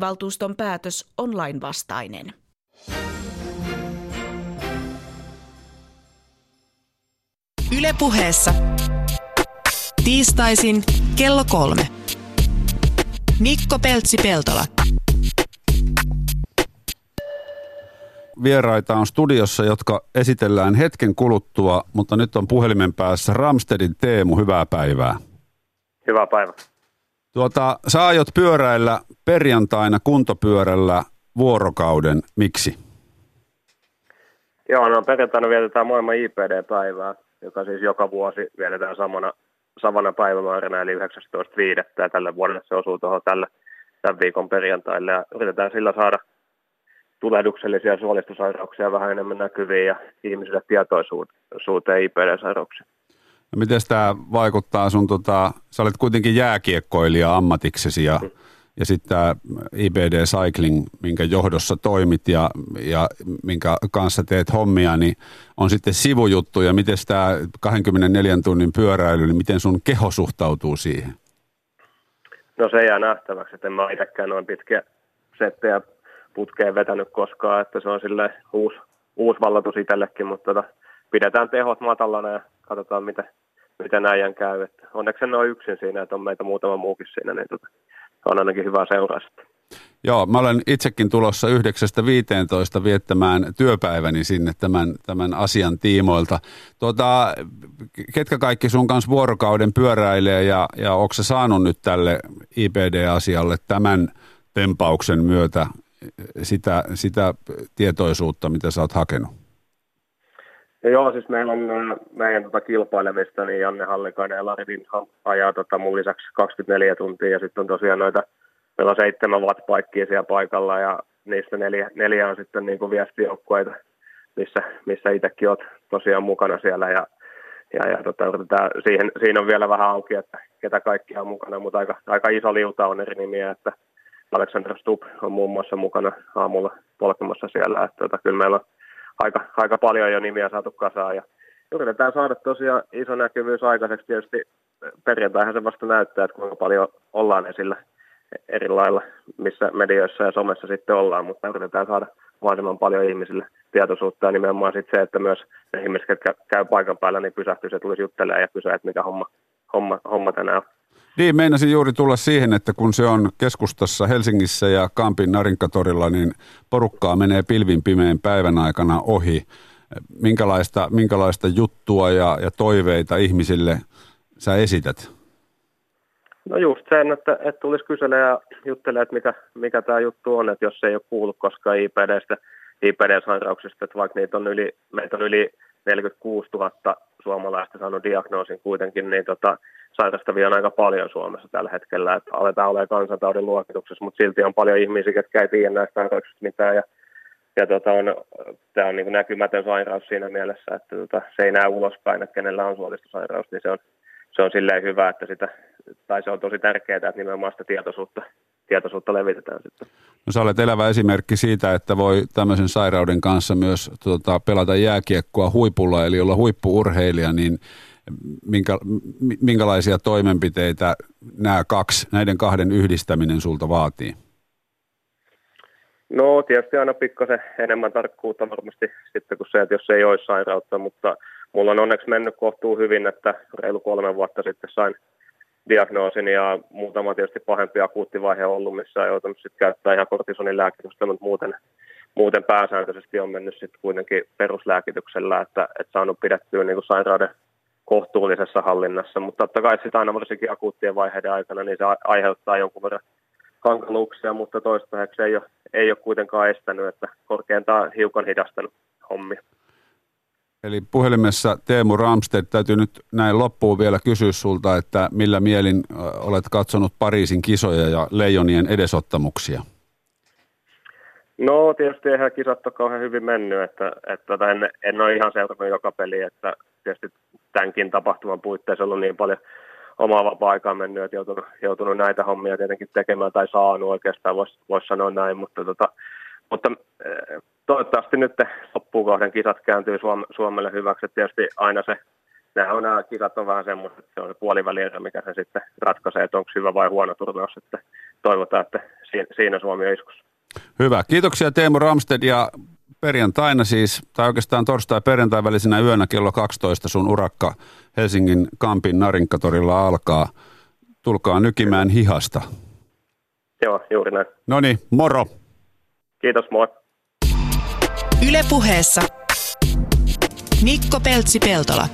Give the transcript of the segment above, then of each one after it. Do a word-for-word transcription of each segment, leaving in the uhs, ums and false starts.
Valtuuston päätös on lainvastainen. Yle Puheessa. Tiistaisin kello kolme. Mikko Peltsi Peltola. Vieraita on studiossa, jotka esitellään hetken kuluttua, mutta nyt on puhelimen päässä Ramstedtin Teemu. Hyvää päivää. Hyvää päivää. Tuota, sä aiot pyöräillä perjantaina kuntopyörällä vuorokauden. Miksi? Joo, no perjantaina vietetään maailman I P D-päivää, joka siis joka vuosi vietetään samana, samana päivämääränä, eli yhdeksästoista viidettä ja tälle vuodelle se osuu tuohon tällä, tämän viikon perjantaille. Ja yritetään sillä saada tulehduksellisia suolistosairauksia vähän enemmän näkyviin ja ihmisille tietoisuuteen I P D-sairauksiin. No miten tämä vaikuttaa sun, tota, sä olet kuitenkin jääkiekkoilija ammatiksesi ja, mm. ja sitten tämä I B D Cycling, minkä johdossa toimit ja, ja minkä kanssa teet hommia, niin on sitten sivujuttu. Ja miten tämä kaksikymmentäneljän tunnin pyöräily, niin miten sun keho suhtautuu siihen? No se jää nähtäväksi, että en mä itsekään noin pitkiä settejä putkeen vetänyt koskaan, että se on silleen uusi, uusi vallatus itsellekin, mutta tota, pidetään tehot matalana ja katsotaan, mitä, mitä näin käy. Että onneksi en ole yksin siinä, että on meitä muutama muukin siinä, niin tota, on ainakin hyvä seurasta. Joo, mä olen itsekin tulossa yhdeksästä viiteentoista viettämään työpäiväni sinne tämän, tämän asian tiimoilta. Tuota, ketkä kaikki sun kanssa vuorokauden pyöräilee ja, ja onko sä saanut nyt tälle I P D-asialle tämän tempauksen myötä sitä, sitä tietoisuutta, mitä sä oot hakenut? No joo, siis meillä on meidän tota kilpailemista, niin Janne Hallikainen ja Larin ajaa tota mun lisäksi kaksikymmentäneljä tuntia ja sitten on tosiaan noita, meillä on seitsemän watt-paikkia siellä paikalla ja niistä neljä, neljä on sitten niin kuin viestijoukkueita, missä, missä itsekin oot tosiaan mukana siellä ja, ja, ja tota, siihen, siinä on vielä vähän auki, että ketä kaikkia on mukana, mutta aika, aika iso liuta on eri nimiä, että Alexander Stubb on muun muassa mukana aamulla polkemassa siellä, että tota, kyllä meillä on Aika, aika paljon jo nimiä saatu kasaan ja yritetään saada tosiaan iso näkyvyys aikaiseksi. Tietysti perjantaihan se vasta näyttää, että kuinka paljon ollaan esillä eri lailla, missä medioissa ja somessa sitten ollaan, mutta yritetään saada mahdollisimman paljon ihmisille tietoisuutta ja nimenomaan sitten se, että myös ne ihmiset, jotka käy paikan päällä, niin pysähtyy, se tulisi juttelemaan ja kysyä, että mikä homma, homma, homma tänään on. Niin, meinasin juuri tulla siihen, että kun se on keskustassa Helsingissä ja Kampin Narinkatorilla, niin porukkaa menee pilvin pimeän päivän aikana ohi. Minkälaista, minkälaista juttua ja, ja toiveita ihmisille sä esität? No just sen, että, että tulisi kysellä ja juttelemaan, että mikä, mikä tämä juttu on, että jos ei ole kuullut koskaan I P D:stä, I P D-sairauksista, että vaikka niitä on yli, meitä on yli neljäkymmentäkuusituhatta suomalaista saanut diagnoosin kuitenkin, niin tota, sairastavia on aika paljon Suomessa tällä hetkellä, että aletaan olemaan kansantaudin luokituksessa, mutta silti on paljon ihmisiä, jotka ei tiedä näistä sairauksista mitään. Ja, ja tota on, tämä on niin kuin näkymätön sairaus siinä mielessä, että tota, se ei näy ulospäin, että kenellä on suolistosairaus, niin se on, se on silleen hyvä, että sitä, tai se on tosi tärkeää, että nimenomaan sitä tietoisuutta, tietoisuutta levitetään sitten. No sä olet elävä esimerkki siitä, että voi tämmöisen sairauden kanssa myös tota, pelata jääkiekkoa huipulla, eli olla huippu-urheilija, niin Minkä, minkälaisia toimenpiteitä nämä kaksi, näiden kahden yhdistäminen sulta vaatii? No tietysti aina pikkasen enemmän tarkkuutta varmasti sitten kuin se, että jos ei olisi sairautta, mutta mulla on onneksi mennyt kohtuu hyvin, että reilu kolme vuotta sitten sain diagnoosin ja muutama tietysti pahempi akuuttivaihe ollut, missä ei joutunut sitten käyttää ihan kortisonin lääkitystä, mutta muuten, muuten pääsääntöisesti on mennyt sitten kuitenkin peruslääkityksellä, että, että saanut pidettyä niin kuin sairauden kohtuullisessa hallinnassa, mutta totta kai sitä aina varsinkin akuuttien vaiheiden aikana, niin se aiheuttaa jonkun verran hankaluuksia, mutta toistaiseksi ei ole, ei ole kuitenkaan estänyt, että korkeintaan hiukan hidastanut hommia. Eli puhelimessa Teemu Ramstedt, täytyy nyt näin loppuun vielä kysyä sulta, että millä mielin olet katsonut Pariisin kisoja ja leijonien edesottamuksia? No tietysti eihän kisat ole kauhean hyvin mennyt, että, että en, en ole ihan seurannut joka peli, että tietysti tämänkin tapahtuman puitteissa on ollut niin paljon omaa vapaa-aikaa mennyt, että joutunut, joutunut näitä hommia tietenkin tekemään tai saanut oikeastaan, voisi vois sanoa näin, mutta, tota, mutta toivottavasti nyt loppukauden kisat kääntyy Suom- Suomelle hyväksi, että tietysti aina se nämä, on, nämä kisat on vähän semmoiset, että se on puoliväliä, mikä se sitten ratkaisee, että onko hyvä vai huono turnaus. Että toivotaan, että siinä Suomi on iskussa. Hyvä. Kiitoksia Teemu Ramstedt ja perjantaina siis, tai oikeastaan torstai-perjantai välisenä yönä kello kaksitoista sun urakka Helsingin Kampin Narinkatorilla alkaa. Tulkaa nykimään hihasta. Joo, juuri näin. Noniin, moro. Kiitos, moi. Yle Puheessa Mikko Peltsi-Peltola.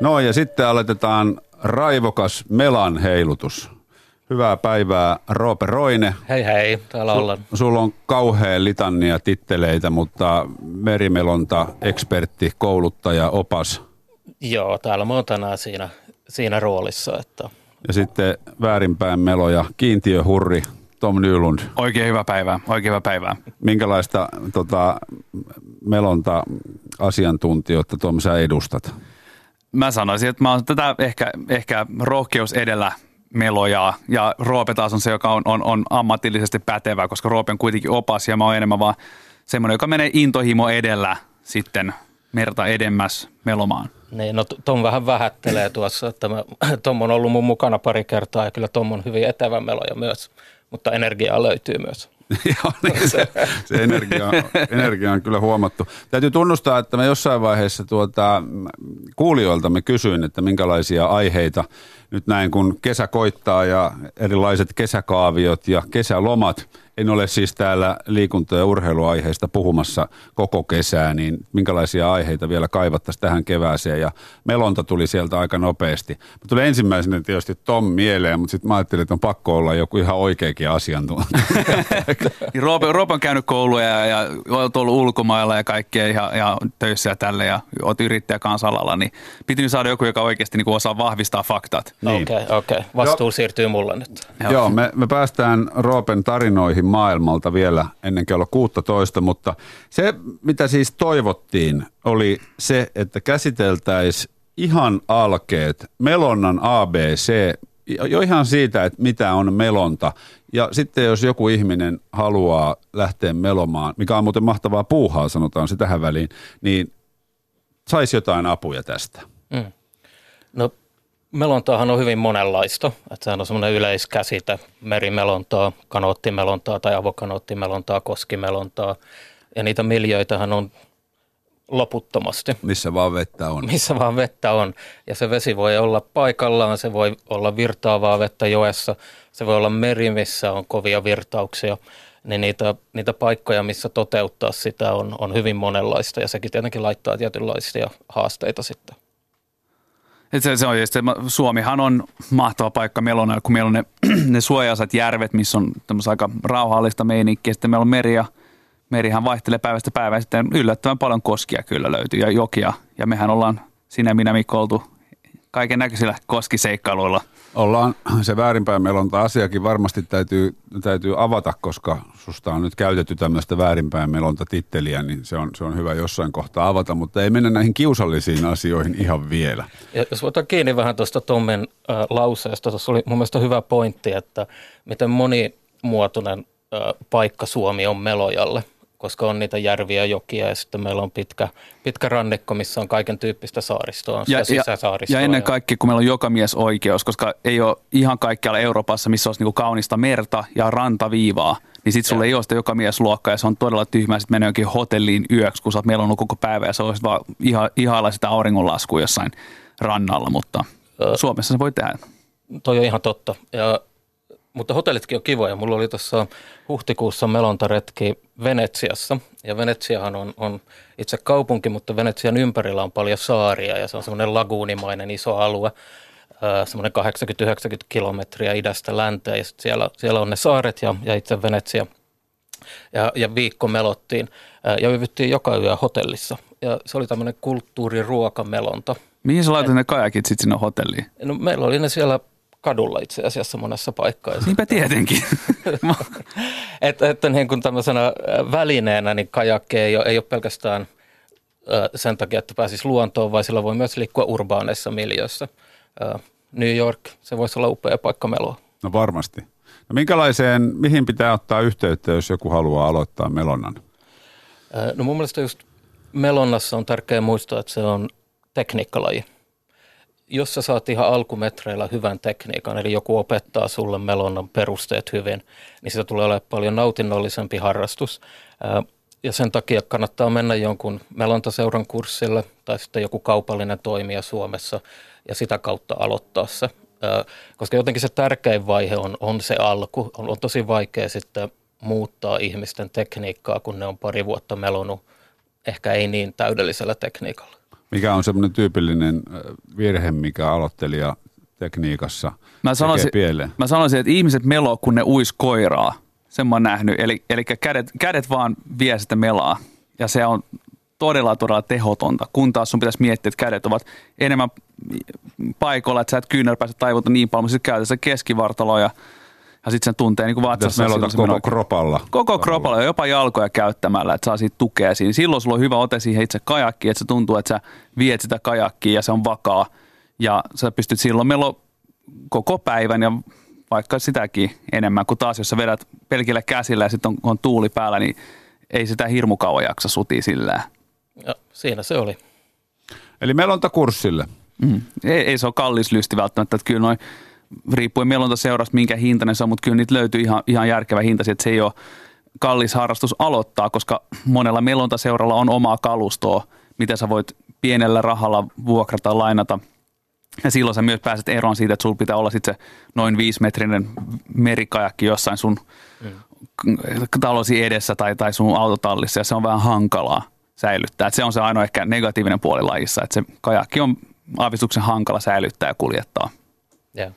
No ja sitten aloitetaan raivokas melan heilutus. Hyvää päivää, Roope Roine. Hei hei, täällä ollaan. Su- sulla on kauhean litania titteleitä, mutta merimelonta, ekspertti, kouluttaja, opas. Joo, täällä mä oon tänään siinä, siinä roolissa. Että. Ja sitten väärinpäin meloja, kiintiöhurri, Tom Nylund. Oikein hyvää päivää, oikein hyvää päivää. Minkälaista tota, melonta-asiantuntijoita, Tom, sä edustat? Mä sanoisin, että mä oon tätä ehkä, ehkä rohkeus edellä melojaa, ja Roope taas on se, joka on, on, on ammatillisesti pätevä, koska Roope on kuitenkin opas, ja mä oon enemmän vaan semmoinen, joka menee intohimo edellä sitten merta edemmäs melomaan. Niin, no Tom vähän vähättelee tuossa, että mä, Tom on ollut mun mukana pari kertaa, ja kyllä Tom on hyvin etevä meloja myös, mutta energiaa löytyy myös. Joo, niin se, se energia, on, energia on kyllä huomattu. Täytyy tunnustaa, että mä jossain vaiheessa tuota, kuulijoilta mä kysyin, että minkälaisia aiheita nyt näin, kun kesä koittaa ja erilaiset kesäkaaviot ja kesälomat. En ole siis täällä liikunta- ja urheiluaiheista puhumassa koko kesää, niin minkälaisia aiheita vielä kaivattaisiin tähän kevääseen. Ja melonta tuli sieltä aika nopeasti. Mä tuli ensimmäisenä tietysti Tom mieleen, mutta sitten mä ajattelin, että on pakko olla joku ihan oikeakin asiantuntija. Roope, Roope on käynyt koulua ja, ja olet ollut ulkomailla ja kaikkea ihan, ihan töissä ja tälle ja olet yrittäjä kansalalla, niin piti saada joku, joka oikeasti niin osaa vahvistaa faktat. Niin. Okei, okay, okay. Vastuu jo. Siirtyy mulle nyt. Joo, Joo me, me päästään Roopen tarinoihin maailmalta vielä ennen kello kuusitoista, mutta se, mitä siis toivottiin, oli se, että käsiteltäisiin ihan alkeet, melonnan A B C, jo ihan siitä, että mitä on melonta. Ja sitten jos joku ihminen haluaa lähteä melomaan, mikä on muuten mahtavaa puuhaa, sanotaan se tähän väliin, niin saisi jotain apuja tästä. Mm. No melontahan on hyvin monenlaista. Että sehän on semmoinen yleiskäsite. Merimelontaa, kanoottimelontaa tai avokanoottimelontaa, koskimelontaa. Ja niitä miljöitähän on loputtomasti. Missä vaan vettä on. Missä vaan vettä on. Ja se vesi voi olla paikallaan, se voi olla virtaavaa vettä joessa, se voi olla meri, missä on kovia virtauksia. Niin niitä, niitä paikkoja, missä toteuttaa sitä on, on hyvin monenlaista. Ja sekin tietenkin laittaa tietynlaisia haasteita sitten. Se, se on, Suomihan on mahtava paikka melona, kun meillä on ne, ne suojaisat järvet, missä on tämmöistä aika rauhallista meininkiä. Sitten meillä on meri ja merihän vaihtelee päivästä päivään. Sitten yllättävän paljon koskia kyllä löytyy ja jokia. Ja mehän ollaan sinä minä Mikko oltu kaiken näköisillä koskiseikkailuilla. Ollaan. Se väärinpäin melonta-asiakin varmasti täytyy, täytyy avata, koska susta on nyt käytetty tämmöistä väärinpäin melonta-titteliä, niin se on, se on hyvä jossain kohtaa avata, mutta ei mennä näihin kiusallisiin asioihin ihan vielä. Ja jos voitaan kiinni vähän tuosta Tommen äh, lauseesta, tuossa oli mun mielestä hyvä pointti, että miten monimuotoinen äh, paikka Suomi on melojalle, koska on niitä järviä, jokia ja sitten meillä on pitkä, pitkä rannikko, missä on kaiken tyyppistä saaristoa, ja, sisäsaaristoa. Ja, ja ennen kaikkea, kun meillä on joka mies oikeus, koska ei ole ihan kaikkialla Euroopassa, missä olisi niinku kaunista merta ja rantaviivaa, niin sitten sulla ja. Ei ole sitä joka mies luokkaa ja se on todella tyhmää sitten mennä jonkin hotelliin yöksi, kun sä oot melonut koko päivä ja se olisi vaan iha, ihailla sitä auringonlaskua jossain rannalla, mutta Ö, Suomessa se voi tehdä. Toi on ihan totta. Ja mutta hotellitkin on kivoja. Mulla oli tuossa huhtikuussa melontaretki Venetsiassa. Ja Venetsiahan on, on itse kaupunki, mutta Venetsian ympärillä on paljon saaria. Ja se on semmoinen laguunimainen iso alue, semmoinen kahdeksankymmentä yhdeksänkymmentä kilometriä idästä länteen. Ja sitten siellä, siellä on ne saaret ja, ja itse Venetsia. Ja, ja viikko melottiin ja yvyttiin joka yö hotellissa. Ja se oli tämmöinen kulttuuriruokamelonta. Mihin sä laitat ne kajakit sitten sinne hotelliin? No meillä oli ne siellä kadulla itse asiassa monessa paikkaa. Niinpä tietenkin. että et, niin kuin tämmöisenä välineenä, niin kajakki ei ole, ei ole pelkästään sen takia, että pääsisi luontoon, vaan sillä voi myös liikkua urbaaneissa miljöissä. New York, se voisi olla upea paikka meloa. No varmasti. No minkälaiseen, mihin pitää ottaa yhteyttä, jos joku haluaa aloittaa melonnan? No mun mielestä just melonnassa on tärkeää muistaa, että se on tekniikkalaji. Jos sä saat ihan alkumetreillä hyvän tekniikan, eli joku opettaa sulle melonnan perusteet hyvin, niin sitä tulee olemaan paljon nautinnollisempi harrastus. Ja sen takia kannattaa mennä jonkun melontaseuran kurssille tai sitten joku kaupallinen toimija Suomessa ja sitä kautta aloittaa se. Koska jotenkin se tärkein vaihe on, on se alku. On, on tosi vaikea sitten muuttaa ihmisten tekniikkaa, kun ne on pari vuotta melonut, ehkä ei niin täydellisellä tekniikalla. Mikä on semmoinen tyypillinen virhe, mikä aloittelija tekniikassa mä sanoisin, tekee pieleen? Mä sanoisin, että ihmiset meloo, kun ne uis koiraa. Sen mä oon nähnyt. Eli, eli kädet, kädet vaan vie sitä melaa. Ja se on todella, todella tehotonta. Kun taas sun pitäisi miettiä, että kädet ovat enemmän paikoilla, että sä et kyynärpäästä taivuta niin paljon, mutta sitten käytetään keskivartaloa ja, ja sitten sen tuntee niin kuin vatsassa. Melota koko menoa. Kropalla. Koko kropalla ja jopa jalkoja käyttämällä, että saa siitä tukea siinä. Silloin sulla on hyvä ote siihen itse kajakkiin, että se tuntuu, että sä viet sitä kajakkiin ja se on vakaa. Ja sä pystyt silloin melo koko päivän ja vaikka sitäkin enemmän, kuin taas jos sä vedät pelkillä käsillä ja sitten on, on tuuli päällä, niin ei sitä hirmu kauan jaksa sutia sillään. Ja siinä se oli. Eli melontakurssille. Mm. Ei, ei se ole kallis lysti välttämättä, että kyllä noin riippuen melontaseurasta, minkä hintainen se on, mutta kyllä niitä löytyy ihan, ihan järkevä hinta, että se ei ole kallis harrastus aloittaa, koska monella melontaseuralla on omaa kalustoa, mitä sä voit pienellä rahalla vuokrata, lainata. Ja silloin sä myös pääset eroon siitä, että sulla pitää olla sitten se noin viisimetrinen merikajakki jossain sun mm. talosi edessä tai, tai sun autotallissa, ja se on vähän hankalaa säilyttää. Et se on se ainoa ehkä negatiivinen puoli lajissa, että se kajakki on aavistuksen hankala säilyttää ja kuljettaa. Yeah.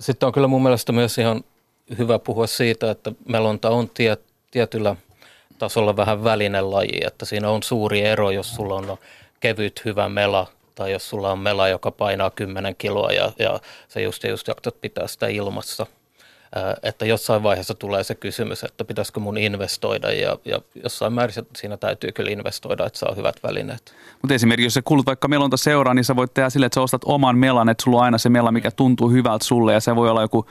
Sitten on kyllä mun mielestä myös ihan hyvä puhua siitä, että melonta on tie, tietyllä tasolla vähän välinen laji, että siinä on suuri ero, jos sulla on kevyt hyvä mela, tai jos sulla on mela, joka painaa kymmenen kiloa ja, ja se just ja just jaktat pitää sitä ilmassa. Ää, että jossain vaiheessa tulee se kysymys, että pitäisikö mun investoida ja, ja jossain määrin siinä täytyy kyllä investoida, että saa hyvät välineet. Mutta esimerkiksi jos sä kuulut vaikka melonta seuraa, niin sä voit tehdä sille, että sä ostat oman melan, että sulla on aina se mela, mikä tuntuu hyvältä sulle ja se voi olla joku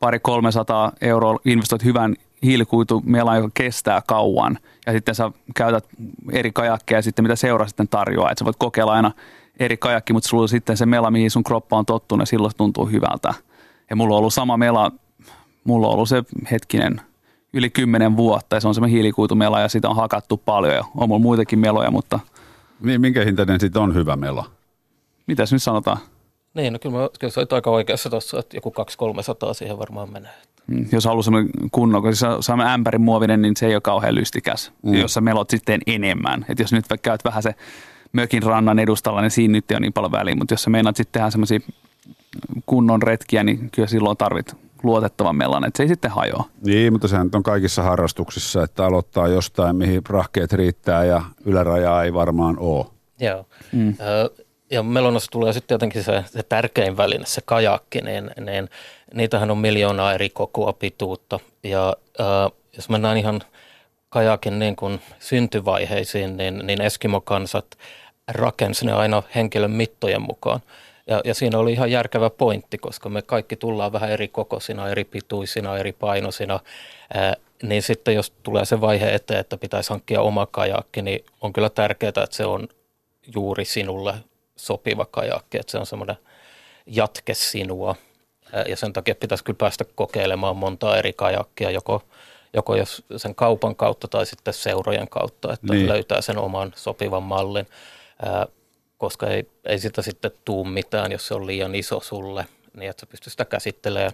pari kolmesataa euroa investoit hyvän hiilikuitu melan, joka kestää kauan ja sitten sä käytät eri kajakkeja ja sitten mitä seura sitten tarjoaa, että sä voit kokeilla aina eri kajakki, mutta sulla on sitten se mela, mihin sun kroppa on tottunut ja silloin tuntuu hyvältä. Ja mulla on ollut sama mela, mulla on ollut se hetkinen yli kymmenen vuotta ja se on semmoinen hiilikuitumela ja sitä on hakattu paljon ja on mulla muitakin meloja, mutta... Niin, minkä hintainen sitten on hyvä mela? Mitäs nyt sanotaan? Niin, no kyllä, mä, kyllä sä olet aika oikeassa tuossa, että joku kaksi kolmesataa siihen varmaan menee. Mm, jos haluaa semmoinen kunnon, kun sä saa ämpärin muovinen, niin se ei ole kauhean lystikäs, mm. jos sä melot sitten enemmän. Että jos nyt käyt vähän se... mökin rannan edustalla, niin siinä nyt ei ole niin paljon väliä, mutta jos sä meinaat sitten tehdä semmoisia kunnon retkiä, niin kyllä silloin tarvit luotettavan mellan, että se ei sitten hajoa. Niin, mutta sehän on kaikissa harrastuksissa, että aloittaa jostain, mihin rahkeet riittää ja ylärajaa ei varmaan ole. Joo, mm. ja melonassa tulee sitten jotenkin se, se tärkein väline, se kajakki, niin, niin niitähän on miljoonaa eri kokoa pituutta ja äh, jos mennään ihan... kajakin niin kuin syntyvaiheisiin, niin, niin eskimokansat rakensi ne aina henkilön mittojen mukaan. Ja, ja siinä oli ihan järkevä pointti, koska me kaikki tullaan vähän eri kokoisina, eri pituisina, eri painosina. Ää, niin sitten jos tulee se vaihe eteen, että pitäisi hankkia oma kajakki, niin on kyllä tärkeää, että se on juuri sinulle sopiva kajakki. Että se on semmoinen jatke sinua. Ää, ja sen takia pitäisi kyllä päästä kokeilemaan montaa eri kajakkia, joko... Joko jos sen kaupan kautta tai sitten seurojen kautta, että niin. löytää sen oman sopivan mallin, ää, koska ei, ei sitä sitten tuu mitään, jos se on liian iso sulle, niin että sä pystyt sitä käsittelemään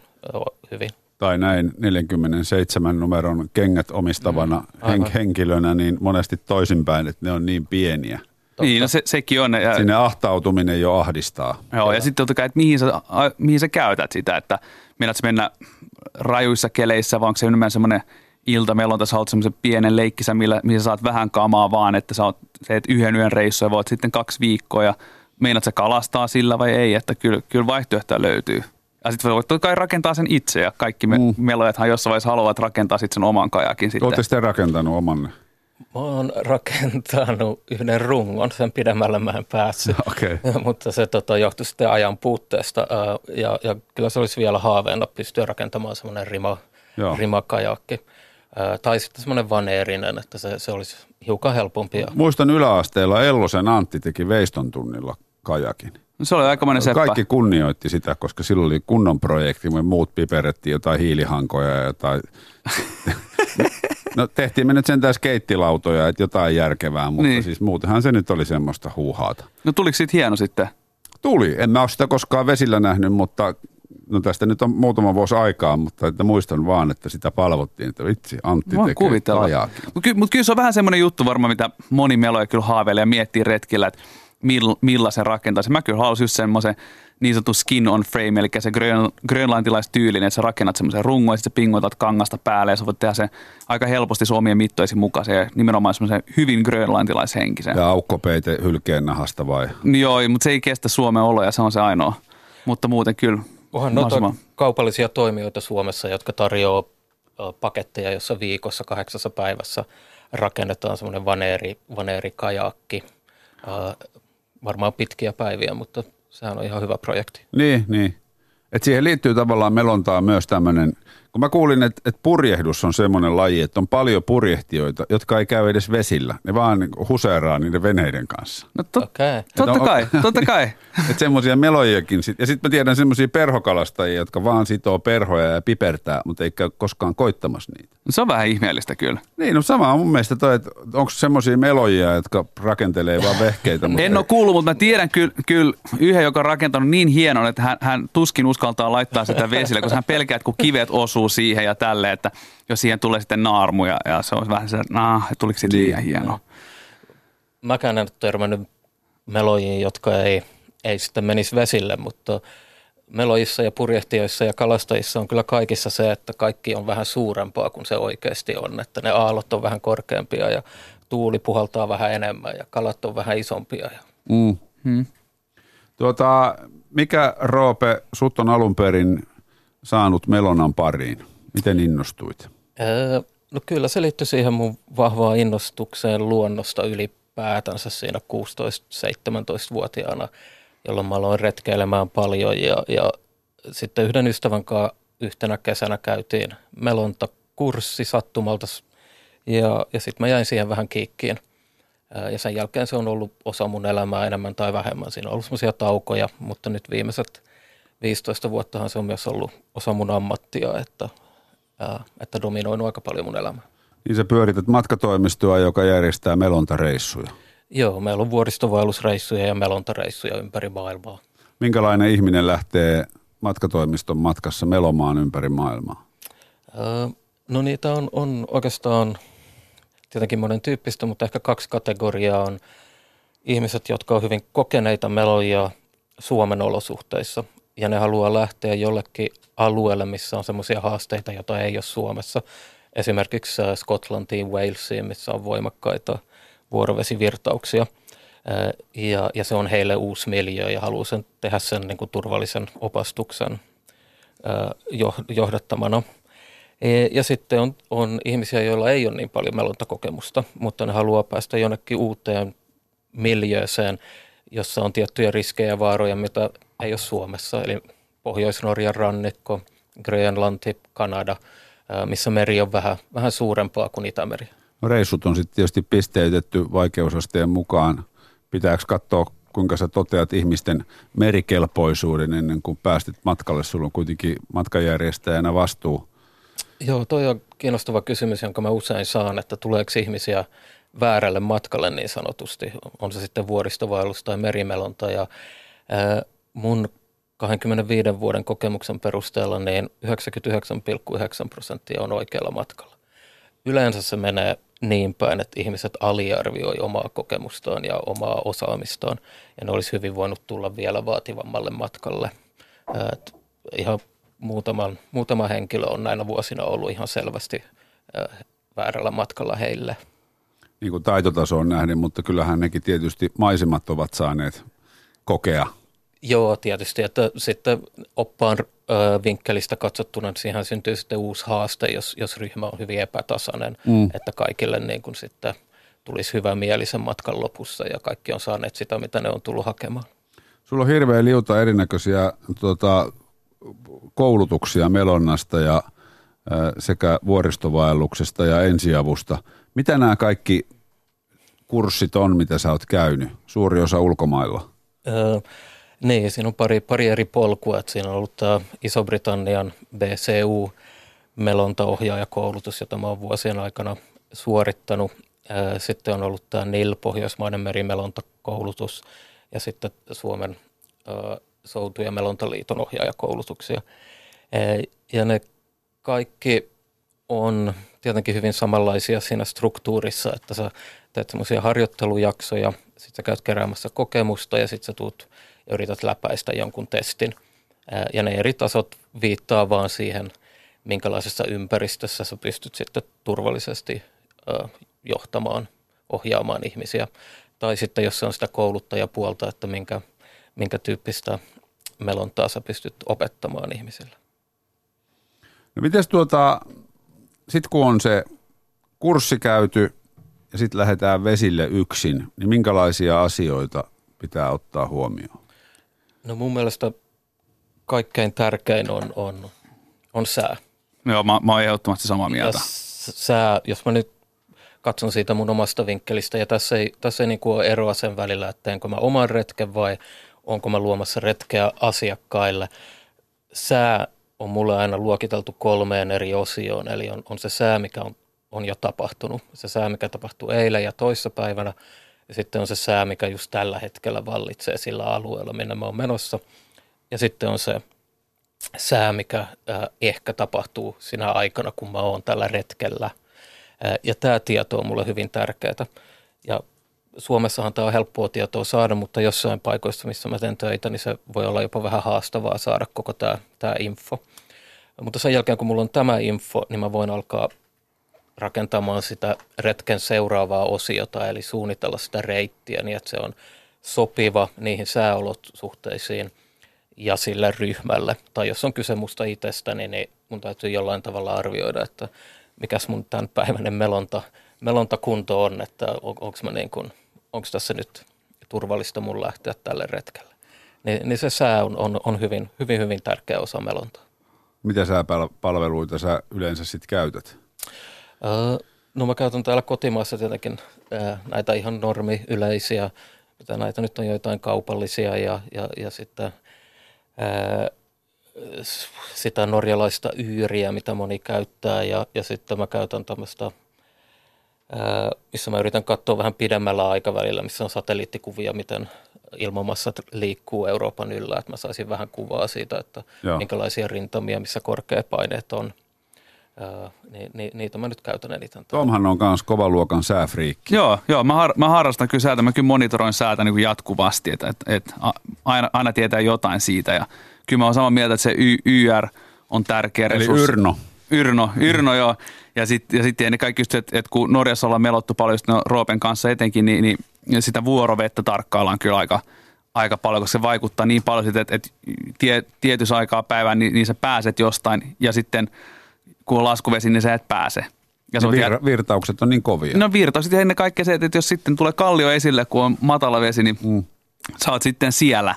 hyvin. Tai näin neljänkymmenenseitsemän numeron kengät omistavana mm, henkilönä, niin monesti toisinpäin, että ne on niin pieniä. Totta. Niin, no se, sekin on. Ja... Sinne ahtautuminen jo ahdistaa. Joo, ja, ja sitten totta kai, että mihin sä, mihin sä käytät sitä, että meinaat sä mennä rajuissa keleissä, vaan onko se enemmän semmoinen... Ilta meillä on tässä ollut semmoisen pienen leikkissä, millä, missä saat vähän kamaa vaan, että sä oot, teet yhden yön reissuja, voit sitten kaksi viikkoa ja meinaat sä kalastaa sillä vai ei, että kyllä, kyllä vaihtoehtoja löytyy. Ja sitten voit kai rakentaa sen itse ja kaikki me, mm. melojathan jossain vaiheessa haluavat rakentaa sitten sen oman kajakin sitten. Olette sitten rakentanut omanne? Mä oon rakentanut yhden rungon, sen pidemmällä mä en päässyt, okay. mutta se tota, johtui sitten ajan puutteesta ja, ja kyllä se olisi vielä haaveena pystyä rakentamaan semmoinen rima, rimakajakki. Tai sitten semmoinen vaneerinen, että se, se olisi hiukan helpompia. Muistan yläasteella Ellosen Antti teki veiston tunnilla kajakin. No se oli aikamoinen seppä. Kaikki kunnioitti sitä, koska silloin oli kunnon projekti, kun muut piperettiin jotain hiilihankoja ja jotain... No tehtiin me nyt sentään skeittilautoja, että jotain järkevää, mutta niin. Siis muutenhan se nyt oli semmoista huuhaata. No tuliko siitä hieno sitten? Tuli. En mä ole sitä koskaan vesillä nähnyt, mutta... No tästä nyt on muutama vuosi aikaa, mutta että muistan vaan, että sitä palvottiin, että vitsi, Antti voin tekee kajaakin. Mutta ky- mut kyllä se on vähän semmoinen juttu varmaan, mitä moni meloja kyllä haaveilee ja miettii retkillä, että mil- millaisen rakentaisi. Mä kyllä halusin just semmoisen niin sanotun skin on frame, eli se grön- grönlantilaistyylin, että sä rakennat semmoisen rungon ja sitten sä pingotat kangasta päälle ja sä voit tehdä sen aika helposti sun omien mittoisin mukaisen ja nimenomaan semmoisen hyvin grönlantilaishenkisen. Ja aukkopeite hylkeen nahasta vai? Joo, mutta se ei kestä Suomen oloja, se on se ainoa, mutta muuten kyllä. Onhan noita kaupallisia toimijoita Suomessa, jotka tarjoaa paketteja, jossa viikossa kahdeksassa päivässä rakennetaan semmoinen vaneeri, vaneerikajakki. Varmaan pitkiä päiviä, mutta sehän on ihan hyvä projekti. Niin, niin. Et siihen liittyy tavallaan melontaa myös tämmöinen, kun mä kuulin, että et purjehdus on semmoinen laji, että on paljon purjehtijoita, jotka ei käy edes vesillä. Ne vaan huseeraa niiden veneiden kanssa. No tot, okay. Totta on, kai, totta kai. Että semmoisia melojiakin. Ja sitten mä tiedän semmoisia perhokalastajia, jotka vaan sitoo perhoja ja pipertää, mutta ei käy koskaan koittamassa niitä. No se on vähän ihmeellistä kyllä. Niin, no sama on mun mielestä toi, että onko semmoisia melojia, jotka rakentelee vaan vehkeitä. Mutta en ei... ole kuullut, mutta mä tiedän kyllä, kyllä yhden, joka on rakentanut niin hienon, että hän, hän tuskin uskaltaa laittaa sitä vesille, koska hän pelkää, että kun kivet osuu siihen ja tälleen, että jos siihen tulee sitten naarmuja ja se on vähän se, nah, tuliko siitä liian hienoa. Mäkään en ole törmännyt melojiin, jotka ei, ei sitten menisi vesille, mutta melojissa ja purjehtijoissa ja kalastajissa on kyllä kaikissa se, että kaikki on vähän suurempaa kuin se oikeasti on, että ne aallot on vähän korkeampia ja tuuli puhaltaa vähän enemmän ja kalat on vähän isompia. Mm. Hmm. Tuota, mikä Roope, sut on alun perin saanut melonan pariin? Miten innostuit? Öö, no kyllä se liittyy siihen mun vahvaan innostukseen luonnosta ylipäätänsä siinä kuusitoista-seitsemäntoista-vuotiaana, jolloin mä aloin retkeilemään paljon ja, ja sitten yhden ystävän kanssa yhtenä kesänä käytiin melontakurssi sattumalta ja, ja sitten mä jäin siihen vähän kiikkiin. Ja sen jälkeen se on ollut osa mun elämää enemmän tai vähemmän. Siinä on ollut semmoisia taukoja, mutta nyt viimeiset viisitoista vuottahan se on myös ollut osa mun ammattia, että, että dominoinut aika paljon mun elämää. Niin sä pyörität matkatoimistoa, joka järjestää melontareissuja. Joo, meillä on vuoristovaellusreissuja ja melontareissuja ympäri maailmaa. Minkälainen ihminen lähtee matkatoimiston matkassa melomaan ympäri maailmaa? Öö, no niitä on, on oikeastaan... Tietenkin monen tyyppistä, mutta ehkä kaksi kategoriaa on ihmiset, jotka on hyvin kokeneita melojia Suomen olosuhteissa. Ja ne haluaa lähteä jollekin alueelle, missä on semmoisia haasteita, joita ei ole Suomessa. Esimerkiksi Skotlantiin, Walesiin, missä on voimakkaita vuorovesivirtauksia. Ja, ja se on heille uusi miljö ja haluaa sen, tehdä sen niin kuin turvallisen opastuksen johdattamana. Ja sitten on, on ihmisiä, joilla ei ole niin paljon melontakokemusta, mutta ne haluaa päästä jonnekin uuteen miljööseen, jossa on tiettyjä riskejä ja vaaroja, mitä ei ole Suomessa. Eli Pohjois-Norjan rannikko, Grönlanti, Kanada, missä meri on vähän, vähän suurempaa kuin Itämeri. No reissut on sitten tietysti pisteytetty vaikeusasteen mukaan. Pitääkö katsoa, kuinka sä toteat ihmisten merikelpoisuuden ennen kuin päästet matkalle? Sulla on kuitenkin matkanjärjestäjänä vastuu. Joo, toi on kiinnostava kysymys, jonka mä usein saan, että tuleeko ihmisiä väärälle matkalle niin sanotusti. On se sitten vuoristovaellus tai merimelonta. Ja mun kaksikymmentäviiden vuoden kokemuksen perusteella niin yhdeksänkymmentäyhdeksän pilkku yhdeksän prosenttia on oikealla matkalla. Yleensä se menee niin päin, että ihmiset aliarvioi omaa kokemustaan ja omaa osaamistaan. Ja ne olisi hyvin voinut tulla vielä vaativammalle matkalle. Et ihan... Muutaman, muutama henkilö on näinä vuosina ollut ihan selvästi väärällä matkalla heille. Niin kuin taitotasoon nähden, mutta kyllähän nekin tietysti maisemat ovat saaneet kokea. Joo, tietysti. Että sitten oppaan vinkkelistä katsottuna, että siihen syntyy sitten uusi haaste, jos, jos ryhmä on hyvin epätasainen, mm. että kaikille niin kuin sitten tulisi hyvä mieli sen matkan lopussa ja kaikki on saaneet sitä, mitä ne on tullut hakemaan. Sulla on hirveä liuta erinäköisiä... Tuota, koulutuksia melonnasta ja sekä vuoristovaelluksesta ja ensiavusta. Mitä nämä kaikki kurssit on, mitä sä oot käynyt? Suuri osa ulkomailla. Öö, niin, siinä on pari, pari eri polkua. Että siinä on ollut tämä Iso-Britannian B C U melontaohjaajakoulutus, jota mä oon vuosien aikana suorittanut. Öö, sitten on ollut tämä N I L, Pohjoismaiden merimelontakoulutus, ja sitten Suomen öö, Soutu- ja Melontaliiton ohjaajakoulutuksia. Öö, ja ne kaikki on tietenkin hyvin samanlaisia siinä struktuurissa, että sä teet semmoisia harjoittelujaksoja, sitten sä käyt keräämässä kokemusta ja sitten sä tuut ja yrität läpäistä jonkun testin. Ja ne eri tasot viittaa vaan siihen, minkälaisessa ympäristössä sä pystyt sitten turvallisesti johtamaan, ohjaamaan ihmisiä. Tai sitten jos se on sitä kouluttajapuolta, että minkä, minkä tyyppistä melontaa sä pystyt opettamaan ihmisille. No mites tuota, sit kun on se kurssi käyty ja sit lähdetään vesille yksin, niin minkälaisia asioita pitää ottaa huomioon? No mun mielestä kaikkein tärkein on, on, on sää. Joo, mä, mä oon ehdottomasti samaa mieltä. Ja sää, jos mä nyt katson siitä mun omasta vinkkelistä, ja tässä ei, tässä ei niin kuin ole eroa sen välillä, että teenkö mä oman retken vai onko mä luomassa retkeä asiakkaille. Sää on mulle aina luokiteltu kolmeen eri osioon, eli on, on se sää, mikä on, on jo tapahtunut, se sää, mikä tapahtui eilen ja toissapäivänä, ja sitten on se sää, mikä just tällä hetkellä vallitsee sillä alueella, minne mä oon menossa, ja sitten on se sää, mikä äh, ehkä tapahtuu sinä aikana, kun mä oon tällä retkellä, äh, ja tämä tieto on mulle hyvin tärkeää, ja Suomessahan tämä on helppoa tietoa saada, mutta jossain paikoissa, missä mä teen töitä, niin se voi olla jopa vähän haastavaa saada koko tämä, tämä info. Mutta sen jälkeen, kun mulla on tämä info, niin mä voin alkaa rakentamaan sitä retken seuraavaa osiota, eli suunnitella sitä reittiä niin, että se on sopiva niihin sääolosuhteisiin ja sille ryhmälle. Tai jos on kyse musta itsestäni, niin mun täytyy jollain tavalla arvioida, että mikäs mun tämän päiväinen melonta, melontakunto on, että on, onko mä niin kuin... onko tässä nyt turvallista mun lähteä tälle retkelle. Niin, niin se sää on, on, on hyvin, hyvin, hyvin tärkeä osa melontaa. Mitä sääpalveluita sä yleensä sitten käytät? Öö, no mä käytän täällä kotimaassa tietenkin ää, näitä ihan normiyleisiä, mitä näitä nyt on joitain kaupallisia ja, ja, ja sitten ää, sitä norjalaista yyriä, mitä moni käyttää ja, ja sitten mä käytän tämmöistä missä mä yritän katsoa vähän pidemmällä aikavälillä, missä on satelliittikuvia, miten ilmamassat liikkuu Euroopan yllä, että mä saisin vähän kuvaa siitä, että Joo. minkälaisia rintamia, missä korkeapaineet on. Öö, ni, ni, niitä mä nyt käytän eniten. Tomhan on myös kovan luokan sääfriikki. Joo, joo mä, har, mä harrastan kyllä säätä, mä kyllä monitoroin säätä niin kuin jatkuvasti, että et, et aina, aina tietää jotain siitä. Ja kyllä mä oon samaa mieltä, että se y, YR on tärkeä eli resurssi. Eli Yrno. Yrno, Yrno joo. Ja sitten ja sit, ja ne kaikki just, että et kun Norjassa ollaan melottu paljon just no, Roopen kanssa etenkin, niin, niin sitä vuorovettä tarkkaillaan kyllä aika, aika paljon, koska se vaikuttaa niin paljon sitä, että et tie, tietyssä aikaa päivään niin, niin sä pääset jostain ja sitten kun on laskuvesi, niin sä et pääse. Ja se on vir, virtaukset on niin kovia. No virtaukset ja ennen kaikkea se, että jos sitten tulee kallio esille, kun on matala vesi, niin mm. sä oot sitten siellä.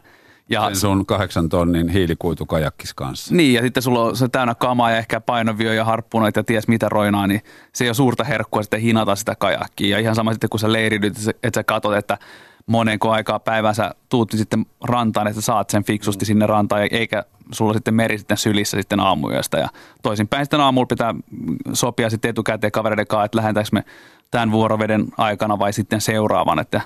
Ja sun kahdeksan tonnin hiilikuitu kajakkis kanssa. Niin, ja sitten sulla on se täynnä kamaa ja ehkä painovyö ja harppunoita ja ties mitä roinaa, niin se ei ole suurta herkkua sitten hinata sitä kajakkiä. Ja ihan sama sitten, kun sä leiridyt, että sä katot, että monenko aikaa päivään sä tuut niin sitten rantaan, että saat sen fiksusti sinne rantaan, eikä sulla sitten meri sitten sylissä sitten aamuyöstä. Ja toisinpäin sitten aamulla pitää sopia sitten etukäteen kavereiden kanssa, että lähdetäänkö me tämän vuoroveden aikana vai sitten seuraavan, että...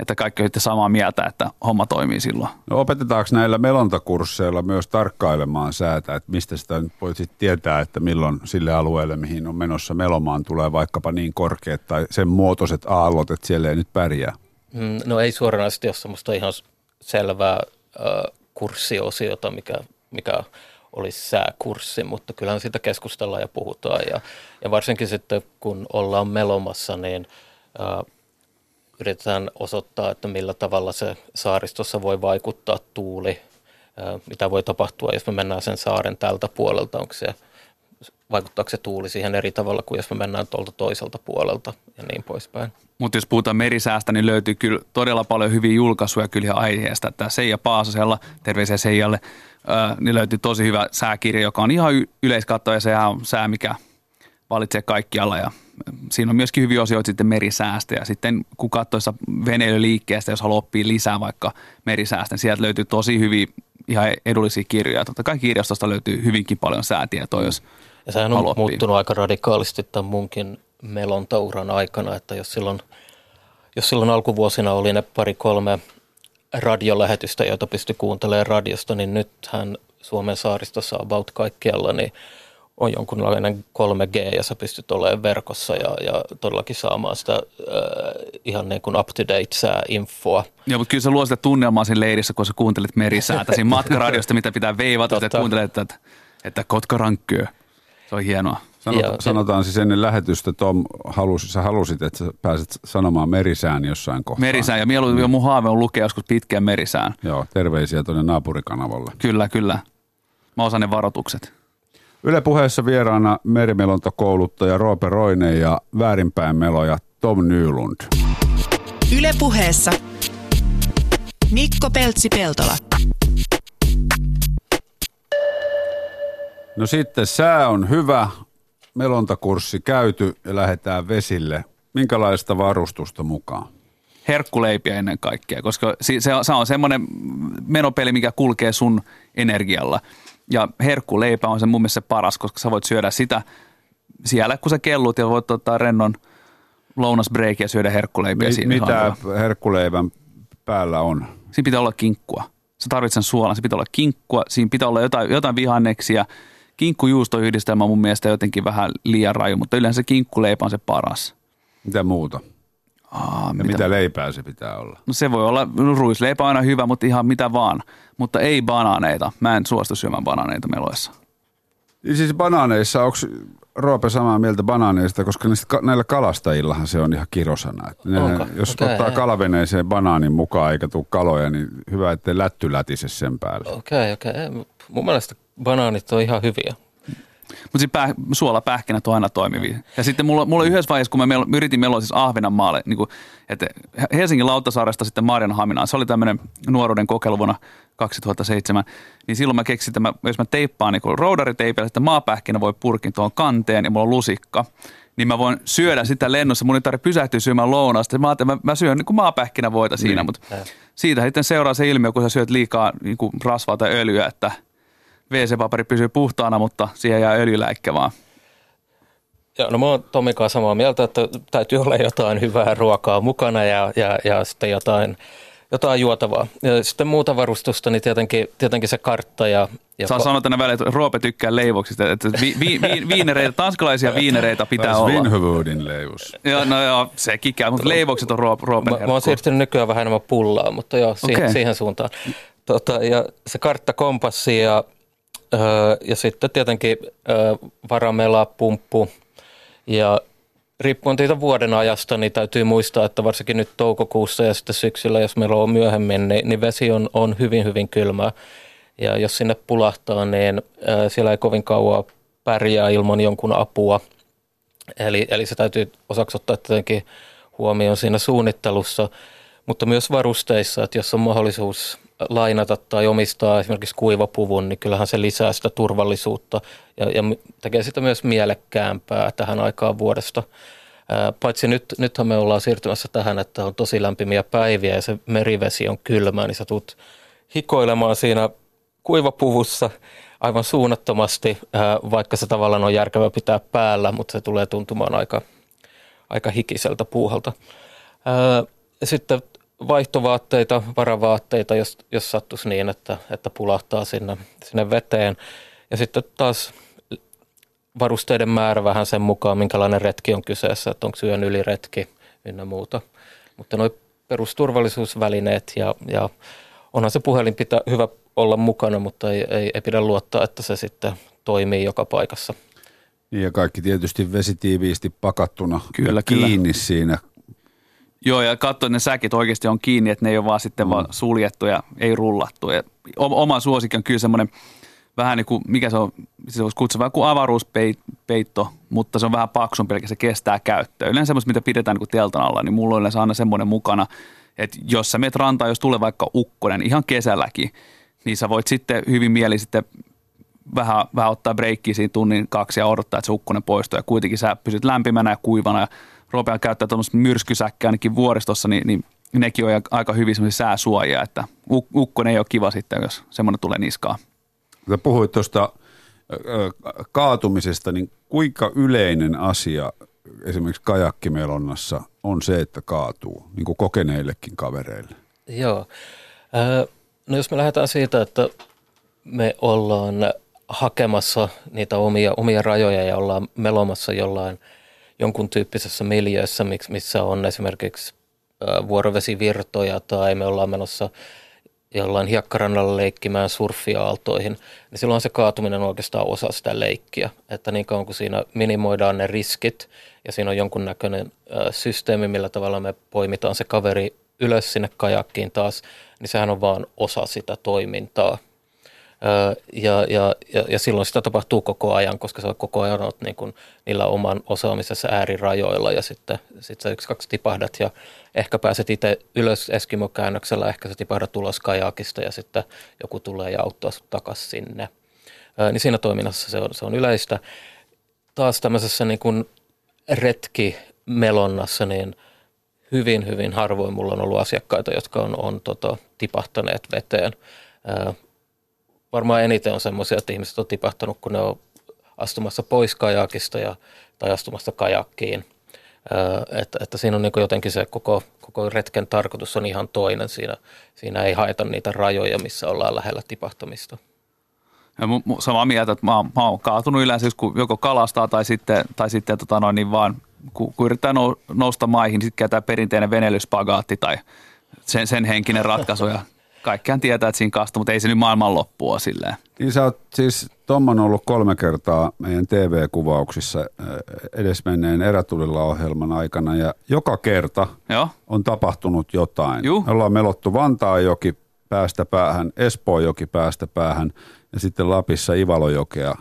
että kaikki on sitten samaa mieltä, että homma toimii silloin. No opetetaanko näillä melontakursseilla myös tarkkailemaan säätä, että mistä sitä nyt voi sitten tietää, että milloin sille alueelle, mihin on menossa melomaan, tulee vaikkapa niin korkeat tai sen muotoiset aallot, että siellä ei nyt pärjää? Mm, no ei suoranaisesti ole semmoista ihan selvää äh, kurssiosiota, mikä, mikä olisi sääkurssi, mutta kyllähän siitä keskustellaan ja puhutaan. Ja, ja varsinkin sitten, kun ollaan melomassa, niin... Äh, yritetään osoittaa, että millä tavalla se saaristossa voi vaikuttaa tuuli, mitä voi tapahtua, jos me mennään sen saaren tältä puolelta, onko se vaikuttaako se tuuli siihen eri tavalla kuin jos me mennään tuolta toiselta puolelta ja niin poispäin. Mutta jos puhutaan merisäästä, niin löytyy kyllä todella paljon hyviä julkaisuja kyllä aiheesta. Tämä Seija Paasasella, terveisiä Seijalle, niin löytyy tosi hyvä sääkirja, joka on ihan yleiskatto ja sehän on sää, mikä valitsee kaikkialla. Ja siinä on myöskin hyviä osioita sitten merisäästä ja sitten kun katsoessa veneilyliikkeestä, jos haluaa oppia lisää vaikka merisäästä, niin sieltä löytyy tosi hyviä ihan edullisia kirjoja. Totta kai kirjastosta löytyy hyvinkin paljon säätietoa, jos ja sehän on haluaa muuttunut aika radikaalisti tämän munkin melontauran aikana, että jos silloin, jos silloin alkuvuosina oli ne pari kolme radiolähetystä, joita pystyi kuuntelemaan radiosta, niin nythän Suomen saaristossa about kaikkialla niin on jonkunlainen kolme G ja sä pystyt olemaan verkossa ja, ja todellakin saamaan sitä äh, ihan niin kuin up-to-date-sää-infoa. Joo, mutta kyllä se luo sitä tunnelmaa siinä leirissä, kun sä kuuntelet merisäätä siinä matkaradiosta, mitä pitää veivata, että kuuntelet, että, että kotkarankkyö. Se on hienoa. Sanotaan, sanotaan siis ennen lähetystä, Tom, halus, sä halusit, että sä pääset sanomaan merisään jossain kohtaa. Merisään, ja mieluummin mm. mun haave on lukea joskus pitkään merisään. Joo, terveisiä tuonne naapurikanavalle. Kyllä, kyllä. Mä osaan ne varoitukset. Yle Puheessa vieraana merimelontakouluttaja Roope Roine ja väärinpäin meloja Tom Nylund. Yle Puheessa Mikko Peltsi-Peltola. No sitten sää on hyvä, melontakurssi käyty ja lähdetään vesille. Minkälaista varustusta mukaan? Herkkuleipiä ennen kaikkea, koska se on semmoinen menopeli, mikä kulkee sun energialla. Ja herkkuleipä on se mun mielestä se paras, koska sä voit syödä sitä siellä, kun sä kellut ja voit ottaa rennon lounasbreikin ja syödä herkkuleipiä. Mit, mitä herkkuleivän päällä on? Siinä pitää olla kinkkua. Sä tarvitset suolan, siinä pitää olla kinkkua, siinä pitää olla jotain, jotain vihanneksia. Kinkkujuustoyhdistelmä on mun mielestä jotenkin vähän liian raju, mutta yleensä se kinkkuleipä on se paras. Mitä muuta? Aa, ja mitä? mitä leipää se pitää olla? No se voi olla, no ruisleipä on aina hyvä, mutta ihan mitä vaan. Mutta ei banaaneita. Mä en suostu syömään banaaneita meloissa. Siis banaaneissa, onko Roope samaa mieltä banaaneista, koska niistä, näillä kalastajillahan se on ihan kirosana. Ne, jos okay, ottaa kalaveneeseen banaanin mukaan eikä tule kaloja, niin hyvä, ettei lätty lätise sen päälle. Okei, okay, okei. Okay. Mun mielestä banaanit on ihan hyviä. Mutta sitten pää, suolapähkinät on aina toimivia. Ja sitten mulla, mulla yhdessä vaiheessa, kun mä mel, yritin meloa siis Ahvenanmaalle, niin kun, että Helsingin Lauttasaaresta sitten Marianhaminaan, se oli tämmöinen nuoruuden kokeilu vuonna kaksituhattaseitsemän, niin silloin mä keksin, että mä, jos mä teippaan niin roudariteipillä, että maapähkinä voi purkin tuon kanteen ja mulla on lusikka, niin mä voin syödä sitä lennossa, mun ei tarvitse pysähtyä syömään lounasta. Mä, mä, mä syön niin maapähkinä voita siinä, niin, mutta siitä sitten seuraa se ilmiö, kun sä syöt liikaa niin rasvaa tai öljyä, että wee see -paperi pysyy puhtaana, mutta siihen jää öljyläikkä vaan. Joo, no mä oon Tomin kanssa samaa mieltä, että täytyy olla jotain hyvää ruokaa mukana ja, ja, ja sitten jotain, jotain juotavaa. Ja sitten muuta varustusta, niin tietenkin, tietenkin se kartta. Ja, ja Saan ko- sanoa tänne väliin, että Roope tykkää leivoksista, että vi, vi, vi, viinereitä, tanskalaisia viinereitä pitää olla. Svinhövodin leivos. Joo, no joo, sekin käy, mutta leivokset on Roopen herkku. Mä oon siirtynyt nykyään vähän enemmän pullaa, mutta joo, okay. siihen, siihen suuntaan. Tota, ja se kartta, kompassi ja Ja sitten tietenkin varamela, pumppu ja riippuen siitä vuoden ajasta, niin täytyy muistaa, että varsinkin nyt toukokuussa ja sitten syksyllä, jos meillä on myöhemmin, niin, niin vesi on, on hyvin, hyvin kylmää. Ja jos sinne pulahtaa, niin siellä ei kovin kauan pärjää ilman jonkun apua. Eli, eli se täytyy osaksi ottaa tietenkin huomioon siinä suunnittelussa, mutta myös varusteissa, että jos on mahdollisuus lainata tai omistaa esimerkiksi kuivapuvun, niin kyllähän se lisää sitä turvallisuutta ja, ja tekee sitä myös mielekkäämpää tähän aikaan vuodesta. Ää, paitsi nyt, nythän me ollaan siirtymässä tähän, että on tosi lämpimiä päiviä ja se merivesi on kylmää, niin sä tulet hikoilemaan siinä kuivapuvussa aivan suunnattomasti, ää, vaikka se tavallaan on järkevä pitää päällä, mutta se tulee tuntumaan aika, aika hikiseltä puuhalta. Ää, sitten vaihtovaatteita, varavaatteita, jos, jos sattuisi niin, että, että pulahtaa sinne, sinne veteen. Ja sitten taas varusteiden määrä vähän sen mukaan, minkälainen retki on kyseessä, että onko yön yli retki ynnä muuta. Mutta nuo perusturvallisuusvälineet ja, ja onhan se puhelin pitää hyvä olla mukana, mutta ei, ei, ei pidä luottaa, että se sitten toimii joka paikassa. Ja kaikki tietysti vesitiiviisti pakattuna kyllä, kiinni kyllä. siinä. Joo, ja katso, että ne säkit oikeasti on kiinni, että ne ei ole vaan sitten mm. vaan suljettu ja ei rullattu. Ja oma suosikki on kyllä semmoinen vähän niin kuin, mikä se on, se voisi kutsua vähän kuin avaruuspeitto, mutta se on vähän paksumpi, eli se kestää käyttöä. Yleensä semmoista, mitä pidetään niin kuin teltan alla, niin mulla on yleensä aina semmoinen mukana, että jos sä meet rantaan, jos tulee vaikka ukkonen, ihan kesälläkin, niin sä voit sitten hyvin mieli sitten vähän, vähän ottaa breikkiä siinä tunnin kaksi ja odottaa, että se ukkonen poistuu. Ja kuitenkin sä pysyt lämpimänä ja kuivana ja ruopean käyttää tuommoista myrskysäkkää ainakin vuoristossa, niin, niin nekin on aika hyvin semmoisia sääsuojia, että ukkonen ei ole kiva sitten, jos semmoinen tulee niskaan. Sä puhuit tuosta kaatumisesta, niin kuinka yleinen asia esimerkiksi kajakkimelonnassa on se, että kaatuu, niin kuin kokeneillekin kavereille? Joo. No jos me lähdetään siitä, että me ollaan hakemassa niitä omia, omia rajoja ja ollaan melomassa jollain jonkun tyyppisessä miljöössä, missä on esimerkiksi vuorovesivirtoja tai me ollaan menossa jollain hiekkarannalla leikkimään surffiaaltoihin, niin silloin se kaatuminen on oikeastaan osa sitä leikkiä. Että niin kauan kuin siinä minimoidaan ne riskit ja siinä on jonkunnäköinen systeemi, millä tavalla me poimitaan se kaveri ylös sinne kajakkiin taas, niin sehän on vaan osa sitä toimintaa. Ja, ja, ja, ja silloin sitä tapahtuu koko ajan, koska sä koko ajan olet niin kuin niillä oman osaamisessa äärirajoilla ja sitten sit sä yksi, kaksi tipahdat ja ehkä pääset itse ylös Eskimo-käännöksellä, ehkä sä tipahdat ulos kajakista ja sitten joku tulee ja auttaa sut takaisin sinne. Ää, niin siinä toiminnassa se on, se on yleistä. Taas tämmöisessä niin kuin retkimelonnassa niin hyvin, hyvin harvoin mulla on ollut asiakkaita, jotka on, on tota, tipahtaneet veteen. Ää, Varmaan eniten on semmoisia, että ihmiset on tipahtanut, kun ne on astumassa pois kajakista ja, tai astumassa kajakkiin. Öö, että, että siinä on niin kuin jotenkin se koko, koko retken tarkoitus on ihan toinen. Siinä, siinä ei haeta niitä rajoja, missä ollaan lähellä tipahtamista. Ja mun, mun samaa mieltä, että mä, mä oon kaatunut yleensä, kun joko kalastaa tai sitten, tai sitten tota noin, niin vaan, kun, kun yrittää nousta maihin, niin sitten käy tämä perinteinen veneilyspagaatti tai sen, sen henkinen ratkaisu ja kaikkihan tietää, että siinä kastuu, mutta ei se nyt maailmanloppu ole silleen. Niin sä oot siis, Tom on ollut kolme kertaa meidän T V-kuvauksissa edesmenneen erätulilla ohjelman aikana ja joka kerta Joo. on tapahtunut jotain. Juh. Me ollaan melottu Vantaanjoki päästä päähän, Espoonjoki päästä päähän ja sitten Lapissa Ivalojokea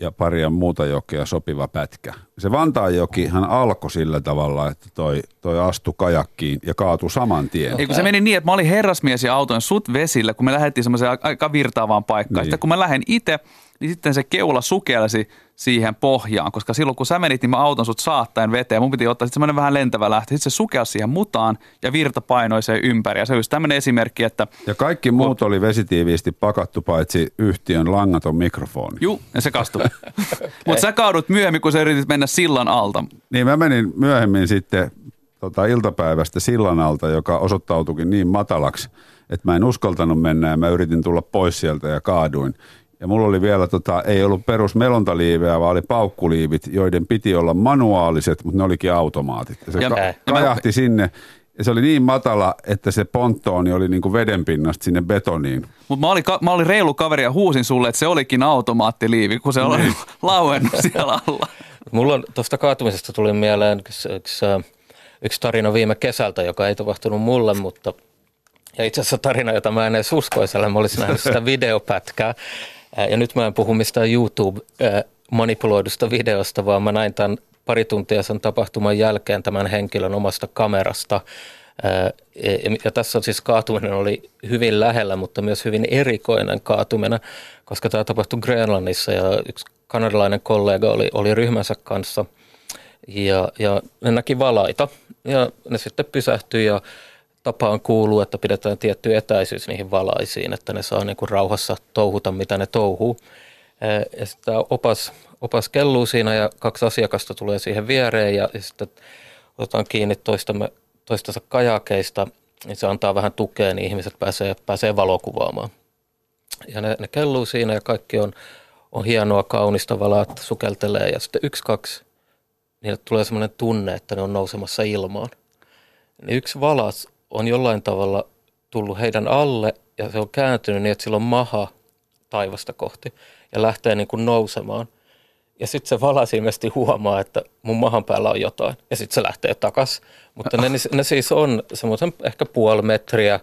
ja paria muuta jokea sopiva pätkä. Se Vantaanjokihan alkoi sillä tavalla, että toi, toi astui kajakkiin ja kaatui saman tien. Ei, kun se meni niin, että mä olin herrasmies ja autoin sut vesillä, kun me lähdettiin semmoiseen aika virtaavaan paikkaan. Niin. Sitten kun mä lähdin itse, niin sitten se keula sukelsi siihen pohjaan, koska silloin kun sä menit, niin mä auton sut saattaen veteen. Mun piti ottaa sitten semmoinen vähän lentävä lähtö. Sitten se sukelsi siihen mutaan ja virta painoi sen ympäri. Ja se olisi tämmöinen esimerkki, että... Ja kaikki muut oli vesitiiviisti pakattu, paitsi yhtiön langaton mikrofoni. Juu, ja se kastui. Okay. Mutta sä kaadut myöhemmin, kun sä yritit mennä sillan alta. Niin mä menin myöhemmin sitten tota, iltapäivästä sillan alta, joka osoittautuikin niin matalaksi, että mä en uskaltanut mennä ja mä yritin tulla pois sieltä ja kaaduin. Ja mulla oli vielä, tota, ei ollut perus melontaliiveä, vaan oli paukkuliivit, joiden piti olla manuaaliset, mutta ne olikin automaatit. Ja se ja, ka- ja kajahti mä... sinne, ja se oli niin matala, että se ponttooni oli niinku vedenpinnasta sinne betoniin. Mutta mä, ka- mä olin reilu kaveri ja huusin sulle, että se olikin automaattiliivi, kun se oli niin. lauennut siellä alla. Mulla on, tuosta kaatumisesta tuli mieleen yksi, yksi, yksi tarina viime kesältä, joka ei tapahtunut mulle, mutta ja itse asiassa tarina, jota mä en edes uskoisella, mä olisin nähnyt sitä videopätkää. Ja nyt mä en puhu mistään YouTube-manipuloidusta videosta, vaan mä näin tämän pari tuntia sen tapahtuman jälkeen tämän henkilön omasta kamerasta. Ja tässä siis kaatuminen oli hyvin lähellä, mutta myös hyvin erikoinen kaatuminen, koska tämä tapahtui Grönlannissa ja yksi kanadalainen kollega oli, oli ryhmänsä kanssa ja, ja ne näki valaita ja ne sitten pysähtyi ja tapaan kuuluu, että pidetään tietty etäisyys niihin valaisiin, että ne saa niin kuin rauhassa touhuta, mitä ne touhuu. Ja sitten opas, opas kelluu siinä ja kaksi asiakasta tulee siihen viereen ja, ja sitten otetaan kiinni toistamme, toistensa kajakeista, niin se antaa vähän tukea, niin ihmiset pääsee, pääsee valokuvaamaan. Ja ne, ne kelluu siinä ja kaikki on, on hienoa, kaunista, valaat sukeltelee ja sitten yksi, kaksi, niille tulee sellainen tunne, että ne on nousemassa ilmaan. Niin yksi valas on jollain tavalla tullut heidän alle ja se on kääntynyt niin, että sillä on maha taivasta kohti ja lähtee niin kuin nousemaan. Ja sitten se valas ilmeisesti huomaa, että mun mahan päällä on jotain ja sitten se lähtee takaisin. Mutta ne, ne siis on semmoisen ehkä puoli metriä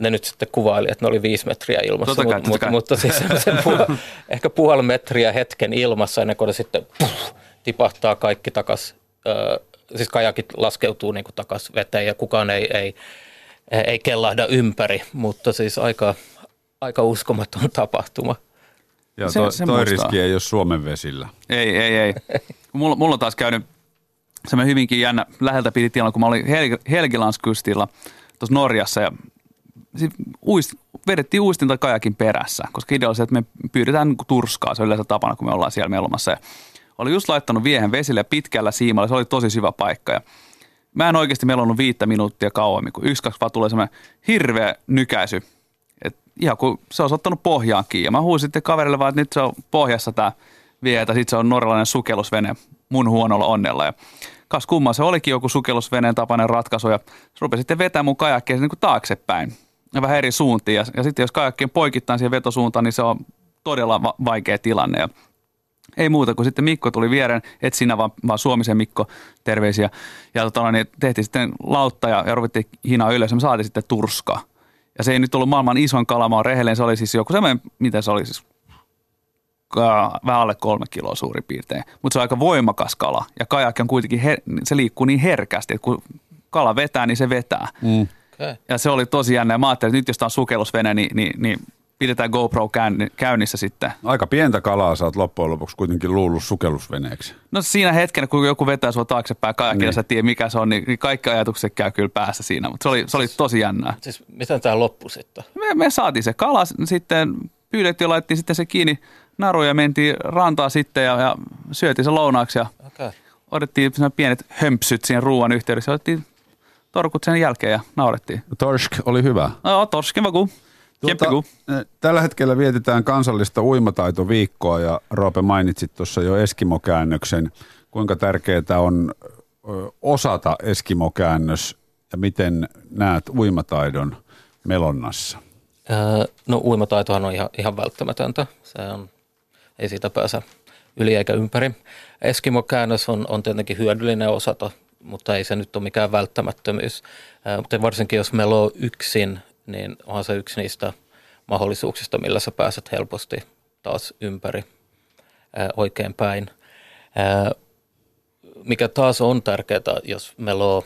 ne nyt sitten kuvaili, että ne oli viisi metriä ilmassa, totta kai, totta mut, kai. mutta siis puol, ehkä puoli metriä hetken ilmassa, ennen kuin sitten puh, tipahtaa kaikki takaisin, siis kajakit laskeutuu niin takaisin veteen ja kukaan ei, ei, ei kellahda ympäri, mutta siis aika, aika uskomaton tapahtuma. Joo, se, toi, se toi riski ei ole Suomen vesillä. Ei, ei, ei. Mulla, mulla on taas käynyt semmoinen hyvinkin jännä läheltä piti tilanne, kun mä olin Hel- Helgelandkystillä tuossa Norjassa ja uist, vedettiin uistinta kajakin perässä, koska idea oli se, että me pyydetään turskaa, se on yleensä tapana, kun me ollaan siellä melomassa. Ja olin just laittanut viehen vesille pitkällä siimalla, se oli tosi syvä paikka ja mä en oikeasti melonnut viittä minuuttia kauemmin, kun yksi, kaksi vaan tulee semmoinen hirveä nykäisy. Et ihan kun se on ottanut pohjaan kiinni ja mä huusin sitten kaverille vaan, että nyt se on pohjassa tää vie, että sit se on norjalainen sukellusvene mun huonolla onnella ja kas kummaa, se olikin joku sukellusveneen tapainen ratkaisu ja se rupesi sitten vetämään mun kajakkiin niin kuin taaksepäin ja vähän eri suuntiin. Ja, ja sitten jos kajakkien poikittain siihen vetosuuntaan, niin se on todella va- vaikea tilanne. Ja ei muuta kuin sitten Mikko tuli viereen, et sinä vaan, vaan Suomisen Mikko, terveisiä. Ja totona, niin tehtiin sitten lautta ja, ja ruvettiin hinaa ylös ja me saatiin sitten turskaa. Ja se ei nyt ollut maailman isoin kala, mä oon rehellinen, se oli siis joku semmoinen, mitä se oli siis? Vähän alle kolme kiloa suurin piirtein, mutta se on aika voimakas kala ja kajakki on kuitenkin, her- se liikkuu niin herkästi, että kun kala vetää, niin se vetää. Mm. Okay. Ja se oli tosi jännä ja mä ajattelin, että nyt jos tämä on sukellusvene, niin, niin, niin pidetään GoPro käynnissä sitten. Aika pientä kalaa sä oot loppujen lopuksi kuitenkin luullut sukellusveneeksi. No siinä hetkenä, kun joku vetää sua taaksepäin kajakki niin. Ja sä tiedät mikä se on, niin kaikki ajatukset käy kyllä päässä siinä, mutta se oli, se oli tosi jännää. Siis miten tämä loppui sitten? Me, me saatiin se kala sitten, pyydettiin ja laittiin sitten se kiinni. Naruja mentiin rantaa sitten ja, ja syötiin se lounaaksi ja okay. Odettiin pienet hömpsyt siinä ruoan yhteydessä. Otettiin torkut sen jälkeen ja naurettiin. Torsk oli hyvä. No, torskin vaku. Tuota, tällä hetkellä vietetään kansallista uimataitoviikkoa ja Roope mainitsit tuossa jo Eskimo-käännöksen. Kuinka tärkeää on osata Eskimo-käännös ja miten näet uimataidon melonnassa? Öö, no uimataitohan on ihan, ihan välttämätöntä. Se on... Ei siitä pääse yli eikä ympäri. Eskimo-käännös on, on tietenkin hyödyllinen osata, mutta ei se nyt ole mikään välttämättömyys. Ää, mutta varsinkin jos meloo yksin, niin onhan se yksi niistä mahdollisuuksista, millä sä pääset helposti taas ympäri ää, oikein päin. Ää, mikä taas on tärkeää, jos meloo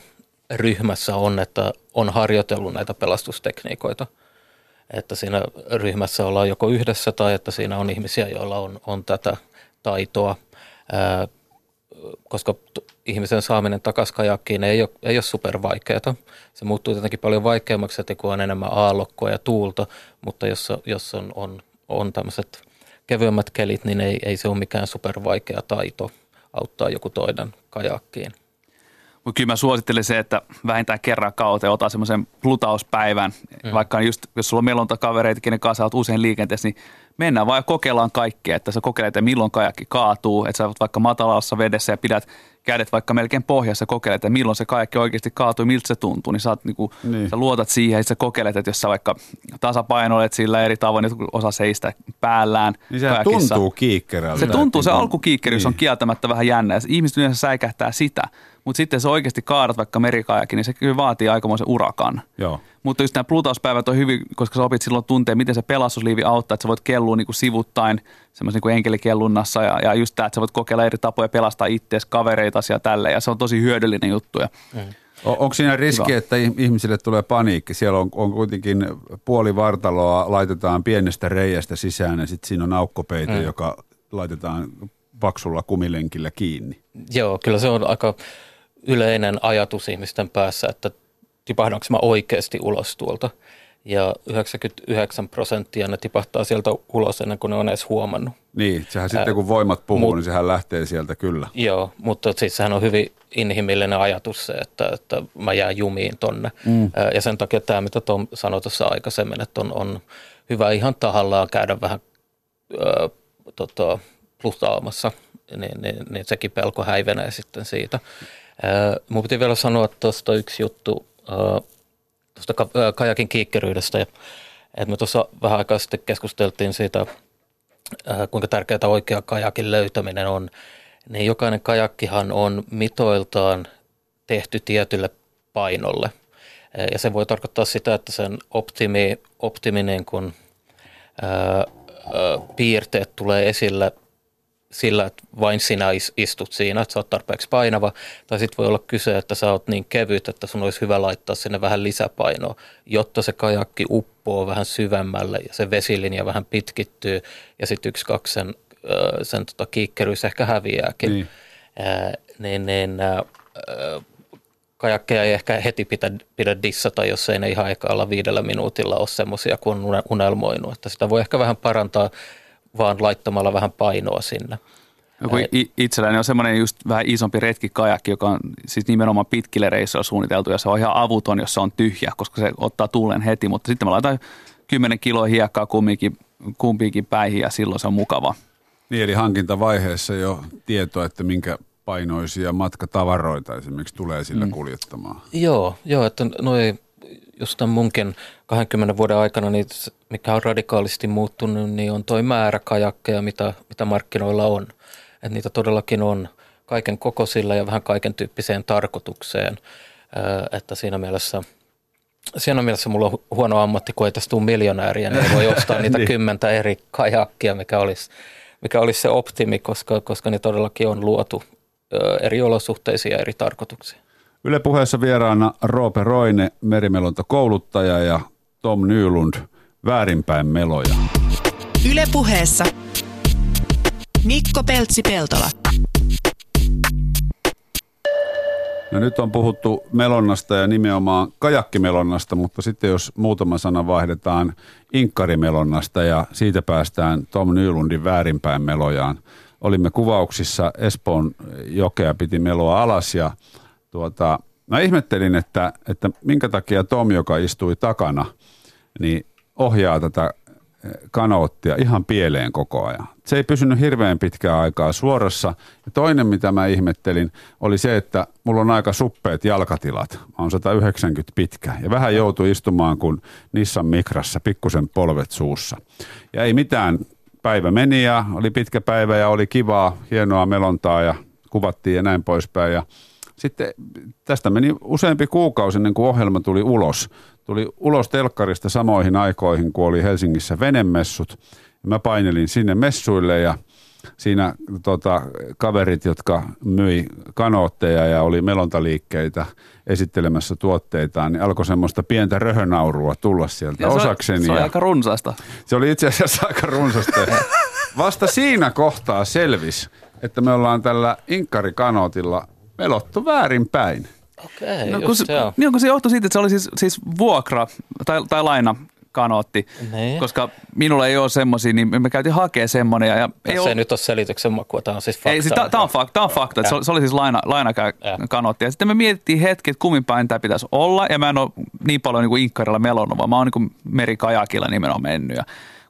ryhmässä on, että on harjoitellut näitä pelastustekniikoita. Että siinä ryhmässä ollaan joko yhdessä tai että siinä on ihmisiä, joilla on, on tätä taitoa, ää, koska t- ihmisen saaminen takaisin kajakkiin ei ole, ei ole supervaikeaa. Se muuttuu tietenkin paljon vaikeammaksi, että kun on enemmän aallokkoa ja tuulta, mutta jos, jos on, on, on tämmöiset kevyemmät kelit, niin ei, ei se ole mikään supervaikea taito auttaa joku toinen kajakkiin. Mutta kyllä mä suosittelen se, että vähintään kerran kauteen otan semmoisen plutauspäivän, mm. vaikka just, jos sulla on melontakavereita, kenen kanssa olet usein liikenteessä, niin mennään vaan ja kokeillaan kaikkea, että sä kokeilet, että milloin kajakki kaatuu, että sä olet vaikka matalassa vedessä ja pidät kädet vaikka melkein pohjassa ja kokeilet, että milloin se kajakki oikeasti kaatuu, miltä se tuntuu, niin, sä, oot, niin, kuin, niin. sä luotat siihen, että sä kokeilet, että jos sä vaikka tasapainoilet sillä eri tavoin, niin osa seistä päällään. Niin sehän tuntuu kiikkerältä. Se tuntuu, se alkukiikkerys niin. on kieltämättä vähän jännä ja ihmiset yleensä säikähtää sitä. Mutta sitten se oikeasti kaadat vaikka merikaajakin, niin se kyllä vaatii aikamoisen urakan. Joo. Mutta just nämä plutauspäivät on hyvin, koska sä opit silloin tuntea, miten se pelastusliivi auttaa, että sä voit kellua niin kuin sivuttain semmoisen niin kuin enkelikellonnassa ja, ja just tämä, että sä voit kokeilla eri tapoja pelastaa itseäsi, kavereitasi ja tälleen. Ja se on tosi hyödyllinen juttu. Mm. On, onko siinä riski, että ihmisille tulee paniikki? Siellä on, on kuitenkin puoli vartaloa, laitetaan pienestä reiästä sisään ja sitten siinä on aukkopeite, mm. joka laitetaan paksulla kumilenkillä kiinni. Joo, kyllä se on aika... yleinen ajatus ihmisten päässä, että tipahdanko mä oikeasti ulos tuolta. Ja yhdeksänkymmentäyhdeksän prosenttia ne tipahtaa sieltä ulos ennen kuin ne on edes huomannut. Niin, sehän sitten Ää, kun voimat puhuu, mut, niin sehän lähtee sieltä kyllä. Joo, mutta siis sehän on hyvin inhimillinen ajatus se, että, että mä jään jumiin tonne. Mm. Ää, ja sen takia tämä, mitä Tom sanoi tuossa aikaisemmin, että on, on hyvä ihan tahallaan käydä vähän ää, tota, plutaamassa, niin, niin, niin sekin pelko häivenee sitten siitä. Minun piti vielä sanoa tuosta yksi juttu tuosta kajakin kiikkeryydestä. Me tuossa vähän aikaa sitten keskusteltiin siitä, kuinka tärkeää oikea kajakin löytäminen on. Niin jokainen kajakkihan on mitoiltaan tehty tietylle painolle. Ja se voi tarkoittaa sitä, että sen optimi, optimi niin kuin, ää, piirteet tulee esille sillä, että vain sinä istut siinä, että sä oot tarpeeksi painava. Tai sitten voi olla kyse, että sä oot niin kevyt, että sun olisi hyvä laittaa sinne vähän lisäpainoa, jotta se kajakki uppoo vähän syvemmälle ja se vesilinja vähän pitkittyy. Ja sitten yksi, kaksi sen, sen tota kiikkeryys ehkä häviääkin. Niin, ää, niin, niin ää, kajakkeja ei ehkä heti pidä, pidä dissata, jos ei ne ihan ekalla viidellä minuutilla ole semmoisia, kun on unelmoinut. Että sitä voi ehkä vähän parantaa vaan laittamalla vähän painoa sinne. Joku itselläni on semmoinen just vähän isompi retkikajakki, joka on siis nimenomaan pitkille reissuilla suunniteltu, ja se on ihan avuton, jos se on tyhjä, koska se ottaa tuulen heti, mutta sitten mä laitan kymmenen kiloa hiekkaa kumpiinkin, kumpiinkin päihin, ja silloin se on mukava. Niin, eli hankintavaiheessa jo tietoa, että minkä painoisia matkatavaroita esimerkiksi tulee sillä kuljettamaan. Mm. Joo, joo, että noi just tämän munkin kahdenkymmenen vuoden aikana, niin mikä on radikaalisti muuttunut, niin on toi määrä kajakkeja, mitä, mitä markkinoilla on. Et niitä todellakin on kaiken kokoisilla ja vähän kaiken tyyppiseen tarkoitukseen. Ö, että siinä mielessä, siinä mielessä mulla on huono ammatti, kun ei tästä tule miljonääriä, niin voi ostaa niitä niin. kymmentä eri kajakkia, mikä olisi, mikä olisi se optimi, koska, koska ne todellakin on luotu ö, eri olosuhteisiin ja eri tarkoituksiin. Yle Puheessa vieraana Roope Roine, merimelontakouluttaja, ja Tom Nylund, väärinpäin meloja. Yle Puheessa Mikko Peltsi-Peltola. No nyt on puhuttu melonnasta ja nimenomaan kajakkimelonnasta, mutta sitten jos muutama sana vaihdetaan inkkarimelonnasta ja siitä päästään Tom Nylundin väärinpäin melojaan. Olimme kuvauksissa, Espoonjokea piti meloa alas ja Tuota, mä ihmettelin, että, että minkä takia Tom, joka istui takana, niin ohjaa tätä kanoottia ihan pieleen koko ajan. Se ei pysynyt hirveän pitkään aikaa suorassa. Ja toinen, mitä mä ihmettelin, oli se, että mulla on aika suppeet jalkatilat. Mä oon sata yhdeksänkymmentä pitkä ja vähän joutui istumaan kuin Nissan Micrassa, pikkusen polvet suussa. Ja ei mitään. Päivä meni ja oli pitkä päivä ja oli kivaa, hienoa melontaa ja kuvattiin ja näin poispäin ja sitten tästä meni useampi kuukausi ennen kuin ohjelma tuli ulos. Tuli ulos telkkarista samoihin aikoihin, kun oli Helsingissä venemessut. Mä painelin sinne messuille ja siinä tota, kaverit, jotka myi kanootteja ja oli melontaliikkeitä esittelemässä tuotteitaan, niin alkoi semmoista pientä röhönaurua tulla sieltä ja osakseni. Se oli aika runsaista. Se oli itse asiassa aika runsaista. Vasta siinä kohtaa selvisi, että me ollaan tällä inkkarikanootilla melottu väärinpäin. Okei, no, just joo. Niin kun se johtui siitä, että se oli siis, siis vuokra tai, tai lainakanootti, niin. Koska minulla ei ole semmoisia, niin me käytiin hakemaan semmoinen. Ja, ja ei se ole... ei nyt ole selityksen makua, tämä on siis fakta. Ei, siis, tämä on fakta, tämä on fakta se, se oli siis laina, lainakanootti. Ja sitten me mietittiin hetki, että kummin päin tämä pitäisi olla, ja mä en ole niin paljon niin kuin inkkarilla melonnut, vaan mä oon niin merikajakilla nimenomaan mennyt. Ja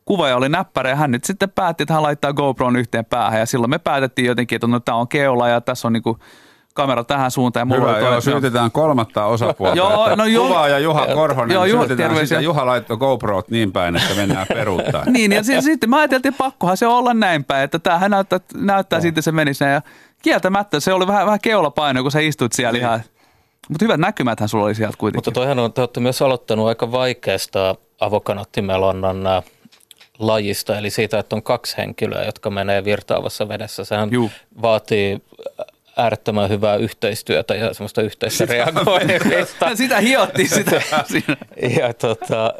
kuvaaja oli näppärä ja hän nyt sitten päätti, että hän laittaa GoPron yhteen päähän, ja silloin me päätettiin jotenkin, että no, tämä on keula ja tässä on niin kuin kamera tähän suuntaan. Ja hyvä, joo, syytetään kolmatta osapuolta. Joo, no joo. Kuvaa ja Juha Korhonen, joo, syytetään terveisiä. Sitä. Juha laittoi GoProt niin päin, että mennään peruuttaan. Niin, ja sitten sit, mä ajateltiin, että pakkohan se olla näin päin, että tämähän näyttää, näyttää no. Siitä se menisi näin. Ja kieltämättä se oli vähän, vähän keulapaino, kun sä istut siellä niin. Ihan. Mutta hyvät näkymäthän sulla oli sieltä kuitenkin. Mutta toihan on, te olette myös aloittanut aika vaikeasta avokanoottimelonnan lajista, eli siitä, että on kaksi henkilöä, jotka menee virtaavassa vedessä. Sehän Juh. vaatii äärettömän hyvää yhteistyötä ja semmoista yhteistä sitä reagoimista. Sitä hiottiin sitä. Ja tota,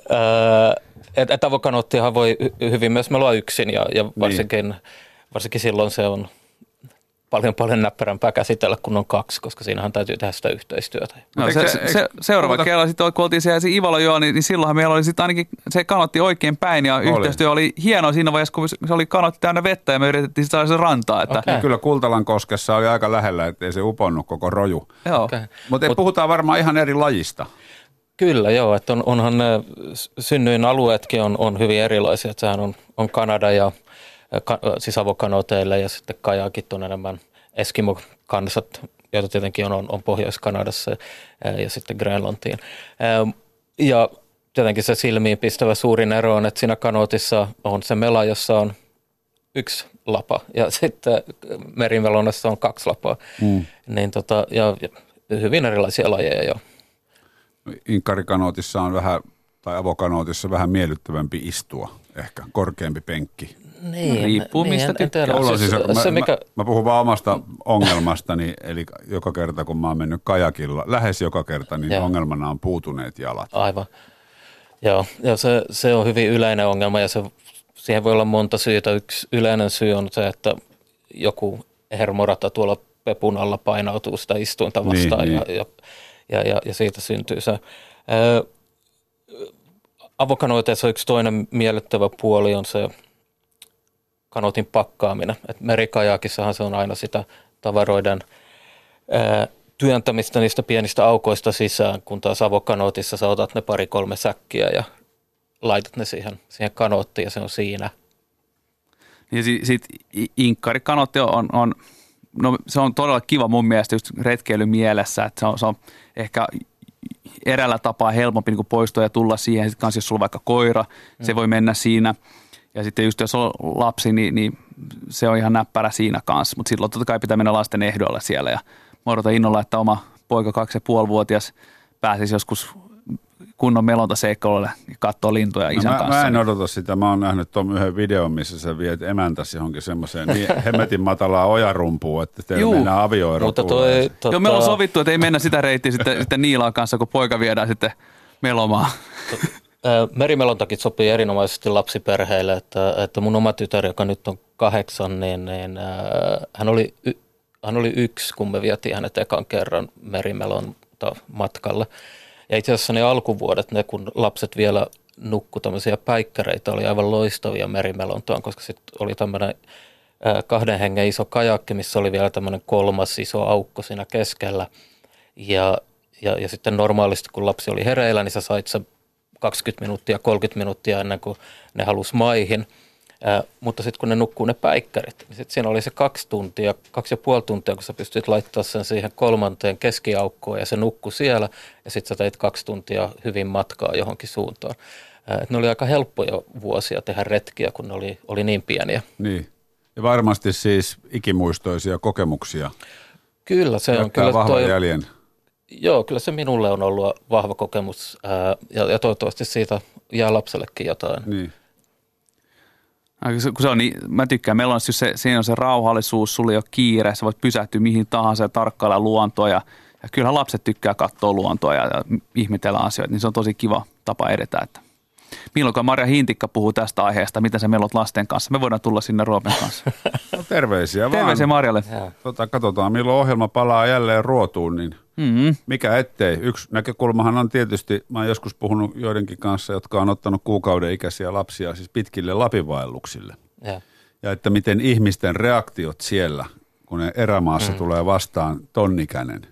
että avokanoottihan voi hyvin myös meloa yksin ja, ja varsinkin, niin. varsinkin silloin se on paljon paljon näppärämpää käsitellä, kun on kaksi, koska siinähän täytyy tehdä sitä yhteistyötä. No, se, se, se, seuraava mutta kerralla sitten, kun oltiin siellä Ivalojoon, niin, niin silloinhan meillä oli sitten ainakin, se kanotti oikein päin ja oli. Yhteistyö oli hienoa siinä vaiheessa, kun se oli kanotti täynnä vettä ja me yritettiin saada se rantaa. Että okay. Kyllä Kultalankoskessa oli aika lähellä, ettei se uponnut koko roju. Okay. Mutta Mut, puhutaan varmaan ihan eri lajista. Kyllä joo, että on, onhan synnyinalueetkin on, on hyvin erilaisia, että sehän on, on Kanada ja Ka- siis avokanooteille ja sitten kajakit on enemmän Eskimo-kansat, joita tietenkin on, on Pohjois-Kanadassa ja, ja sitten Grönlantiin. Ja tietenkin se silmiin pistävä suurin ero on, että siinä kanootissa on se mela, jossa on yksi lapa ja sitten merimelonnassa on kaksi lapaa. Mm. Niin tota, ja, ja hyvin erilaisia lajeja jo. inkarikanootissa on vähän, tai avokanootissa vähän miellyttävämpi istua, ehkä korkeampi penkki. Niin, riippuu niin, mistä tytöllä. Siis, mä, mikä... mä, mä puhun vaan omasta ongelmastani, eli joka kerta kun mä oon mennyt kajakilla, lähes joka kerta, niin joo. ongelmana on puutuneet jalat. Aivan. Joo, ja se, se on hyvin yleinen ongelma ja se, siihen voi olla monta syytä. Yksi yleinen syy on se, että joku hermorata tuolla pepun alla painautuu sitä istuinta vastaan niin, ja, niin. Ja, ja, ja siitä syntyy se. Ää, avokanoiteessa yksi toinen miellyttävä puoli on se kanootin pakkaaminen. Et merikajakissahan se on aina sitä tavaroiden ää, työntämistä niistä pienistä aukoista sisään, kun taas avokanootissa sä otat ne pari-kolme säkkiä ja laitat ne siihen, siihen kanoottiin ja se on siinä. Ja sitten sit inkkarikanotti on, on, no se on todella kiva mun mielestä just retkeily mielessä, että se on, se on ehkä eräällä tapaa helpompi niin poistua ja tulla siihen. Sitten kanssa jos sulla on vaikka koira, mm. se voi mennä siinä. Ja sitten just jos on lapsi, niin, niin se on ihan näppärä siinä kanssa, mutta silloin totta kai pitää mennä lasten ehdoilla siellä ja mä odotan innolla, että oma poika kaksi ja puolivuotias pääsisi joskus kunnon melontaseikkailulle ja katsoo lintuja isän no mä, kanssa. Mä en odota sitä. Mä oon nähnyt tuon yhden videon, missä sä viet emäntäsi johonkin semmoiseen niin hemmetin matalaa ojarumpuun, että teillä mennään avioero. Tota... Joo, meillä on sovittu, että ei mennä sitä reittiä sitten, sitten Niilaan kanssa, kun poika viedään sitten melomaan. Merimelontakin sopii erinomaisesti lapsiperheille, että, että mun oma tytär, joka nyt on kahdeksan, niin, niin äh, hän oli... Y- Hän oli yksi, kun me vietiin hänet ekan kerran merimelonta matkalle. Ja itse asiassa ne alkuvuodet, ne kun lapset vielä nukkui tämmöisiä päikkäreitä, oli aivan loistavia merimelontaan, koska sitten oli tämmöinen kahden hengen iso kajakki, missä oli vielä tämmöinen kolmas iso aukko siinä keskellä. Ja, ja, ja sitten normaalisti, kun lapsi oli hereillä, niin sä sait sen kaksikymmentä minuuttia, kolmekymmentä minuuttia ennen kuin ne halusi maihin. Äh, mutta sitten kun ne nukkuu ne päikkärit, niin sitten siinä oli se kaksi tuntia, kaksi ja puoli tuntia, kun sä pystyt laittamaan sen siihen kolmanteen keskiaukkoon ja se nukkui siellä. Ja sitten sä teit kaksi tuntia hyvin matkaa johonkin suuntaan. Äh, ne oli aika helppoja vuosia tehdä retkiä, kun ne oli, oli niin pieniä. Niin. Ja varmasti siis ikimuistoisia kokemuksia. Kyllä se on. Kyllä vahvan jäljen. Joo, kyllä se minulle on ollut vahva kokemus äh, ja, ja toivottavasti siitä jää lapsellekin jotain. Niin. Se on niin, mä tykkään. Meillä on se, siinä on se rauhallisuus, sulla ei ole kiire, sä voit pysähtyä mihin tahansa ja tarkkailla luontoa. Ja, ja kyllähän lapset tykkää katsoa luontoa ja, ja ihmetellä asioita, niin se on tosi kiva tapa edetä. Että. Milloinkaan Marja Hintikka puhuu tästä aiheesta, mitä sä melot lasten kanssa? Me voidaan tulla sinne Roopen kanssa. No, terveisiä vaan. Terveisiä Marjalle. Tota, katsotaan, milloin ohjelma palaa jälleen ruotuun, niin mm-hmm. mikä ettei. Yksi näkökulmahan on tietysti, mä oon joskus puhunut joidenkin kanssa, jotka on ottanut kuukauden ikäisiä lapsia siis pitkille lapivaelluksille. Ja, ja että miten ihmisten reaktiot siellä, kun ne erämaassa mm-hmm. tulee vastaan tonnikäinen,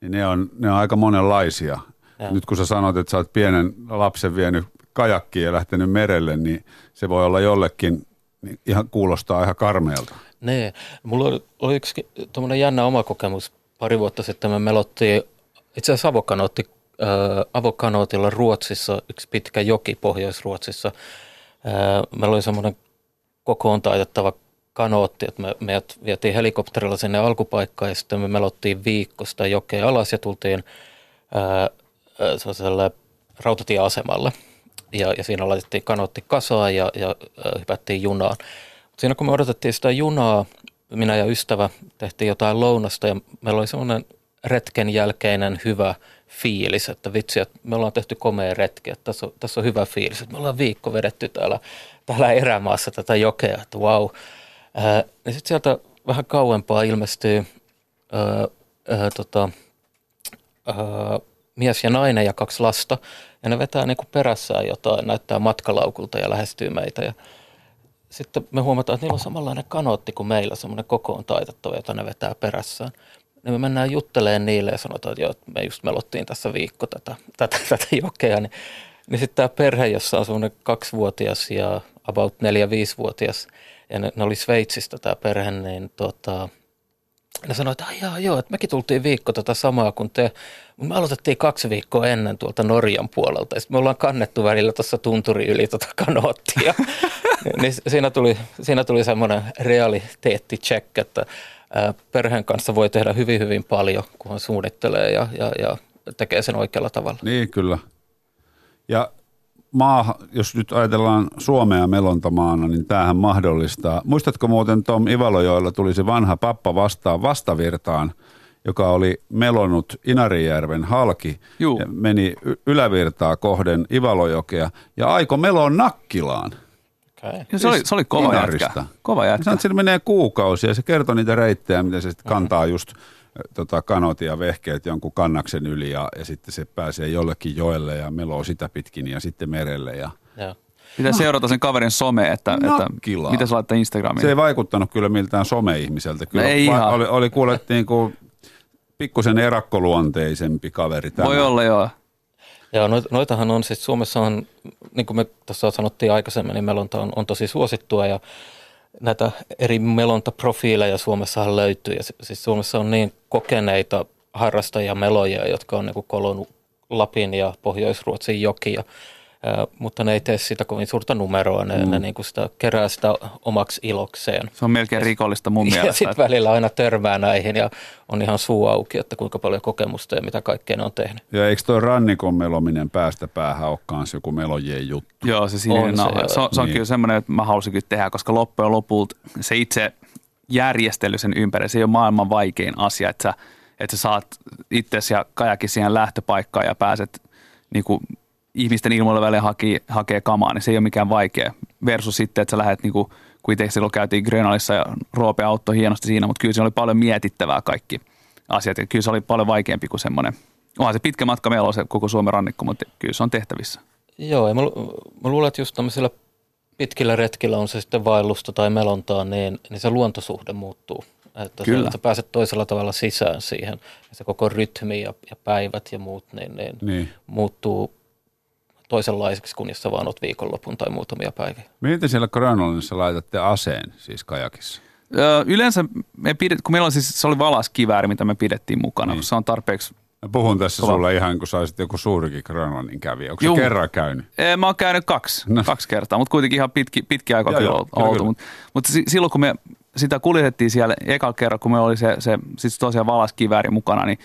niin ne on, ne on aika monenlaisia. Ja. Nyt kun sä sanot, että sä oot pienen lapsen vienyt kajakkiin ja lähtenyt merelle, niin se voi olla jollekin, niin ihan kuulostaa ihan karmeelta. Nee, mulla oli, oli yksi tommoinen jännä oma kokemus. Pari vuotta sitten me melottiin, itse asiassa avokanootti, äh, avokanootilla Ruotsissa, yksi pitkä joki Pohjois-Ruotsissa. Äh, meillä oli semmoinen kokoon taitettava kanootti, että me, meidät vietiin helikopterilla sinne alkupaikkaan ja sitten me melottiin viikko sitä jokea alas ja tultiin äh, sellaiselle rautatieasemalle. Ja, ja siinä laitettiin kanootti kasaan ja, ja äh, hypättiin junaan. Mut siinä kun me odotettiin sitä junaa, minä ja ystävä tehtiin jotain lounasta ja meillä oli semmoinen retken jälkeinen hyvä fiilis, että vitsi, että me ollaan tehty komea retki, että tässä on, tässä on hyvä fiilis, että me ollaan viikko vedetty täällä, täällä erämaassa tätä jokea, että vau. Wow. Niin sitten sieltä vähän kauempaa ilmestyy ää, ää, tota, ää, mies ja nainen ja kaksi lasta ja ne vetää niin kuin perässään jotain, näyttää matkalaukulta ja lähestyy meitä ja sitten me huomataan, että niillä on samanlainen kanootti kuin meillä, semmoinen kokoon taitettava, jota ne vetää perässään. Niin me mennään juttelemaan niille ja sanotaan, että joo, me just melottiin tässä viikko tätä, tätä, tätä jokea. Niin, niin sitten tämä perhe, jossa on semmoinen kaksivuotias ja about neljä-viisivuotias, ja ne, ne oli Sveitsistä tämä perhe, niin tota, ne sanoi, että joo, joo, että mekin tultiin viikko tätä samaa kuin te. Me aloitettiin kaksi viikkoa ennen tuolta Norjan puolelta, ja sitten me ollaan kannettu välillä tuossa tunturi yli tuota kanoottia. Niin siinä tuli, siinä tuli semmoinen realiteetti-check, että perheen kanssa voi tehdä hyvin, hyvin paljon, kunhan suunnittelee ja, ja, ja tekee sen oikealla tavalla. Niin, kyllä. Ja maa, jos nyt ajatellaan Suomea melontamaana, niin tämähän mahdollistaa. Muistatko muuten, Tom, Ivalojoella tuli se vanha pappa vastaan vastavirtaan, joka oli melonut Inarijärven halki, Juu. ja meni ylävirtaa kohden Ivalojokea ja aiko meloon Nakkilaan. Ja se, oli, se oli kova Inarista. jätkä. Kova jätkä. Sanoit, sillä menee kuukausia ja se kertoi niitä reittejä, miten se sitten kantaa just tota, kanot ja vehkeet jonkun kannaksen yli ja, ja sitten se pääsee jollekin joelle ja meloo sitä pitkin ja sitten merelle. Ja... Ja. Pitää no. seurata sen kaverin some, että, että mitä se laittaa Instagramiin. Se ei vaikuttanut kyllä miltään some-ihmiseltä. Kyllä no ei va- oli, oli kuule niin kuin pikkusen erakkoluonteisempi kaveri. Tämä. Voi olla joo. Ja noitahan on siis Suomessa on, niin kuin me tuossa sanottiin aikaisemmin, niin melonta on, on tosi suosittua ja näitä eri melontaprofiileja Suomessahan löytyy. Ja siis Suomessa on niin kokeneita harrastajia meloja, jotka on niin kuin kolonut Lapin ja Pohjois-Ruotsin jokia, mutta ne ei tee sitä kovin suurta numeroa, ne, mm. ne niin kuin sitä, kerää sitä omaksi ilokseen. Se on melkein rikollista mun ja mielestä. Ja sitten välillä aina törmää näihin ja on ihan suu auki, että kuinka paljon kokemusta ja mitä kaikkea ne on tehnyt. Ja eikö toi rannikon melominen päästä päähän ole kanssa joku melojien juttu? Joo, se siinä on. Se, no, se, se on niin. Kyllä semmoinen, että mä halusin kyllä tehdä, koska loppujen lopulta se itse järjestely sen ympäri, se ei ole maailman vaikein asia, että sä, että sä saat itsesi ja kajakin siihen lähtöpaikkaan ja pääset niinku ihmisten ilmoilla välein hakee, hakee kamaa, niin se ei ole mikään vaikea. Versus sitten, että sä lähdet, niin kuin, kun itse silloin käytiin Grönalissa ja Roope auttoi hienosti siinä, mutta kyllä siinä oli paljon mietittävää kaikki asiat. Ja kyllä se oli paljon vaikeampi kuin semmoinen. Onhan se pitkä matka, meillä on se koko Suomen rannikko, mutta kyllä se on tehtävissä. Joo, ja mä, lu- mä luulen, että just tämmöisillä pitkillä retkillä on se sitten vaellusta tai melontaa, niin, niin se luontosuhde muuttuu. Että kyllä. Se, että pääset toisella tavalla sisään siihen. Se koko rytmi ja, ja päivät ja muut, niin, niin, niin. muuttuu toisenlaiseksi, kun jos sä vaan oot viikonlopun tai muutamia päiviä. Miten siellä Grönlannissa laitatte aseen, siis kajakissa? Öö, yleensä, me pidet, kun meillä on siis, se oli valaskivääri, mitä me pidettiin mukana, niin. kun se on tarpeeksi... Mä puhun tässä kova. Sulle ihan, kun saisit joku suurikin Grönlannin kävijä. Onko Jum. sä kerran käynyt? Ee, mä oon käynyt kaksi, no. kaksi kertaa, mutta kuitenkin ihan pitki, pitki aikaa oltu. Kyllä. Mutta, mutta silloin, kun me sitä kuljetettiin siellä ekalla kerran, kun meillä oli se, se siis tosiaan valaskivääri mukana, niin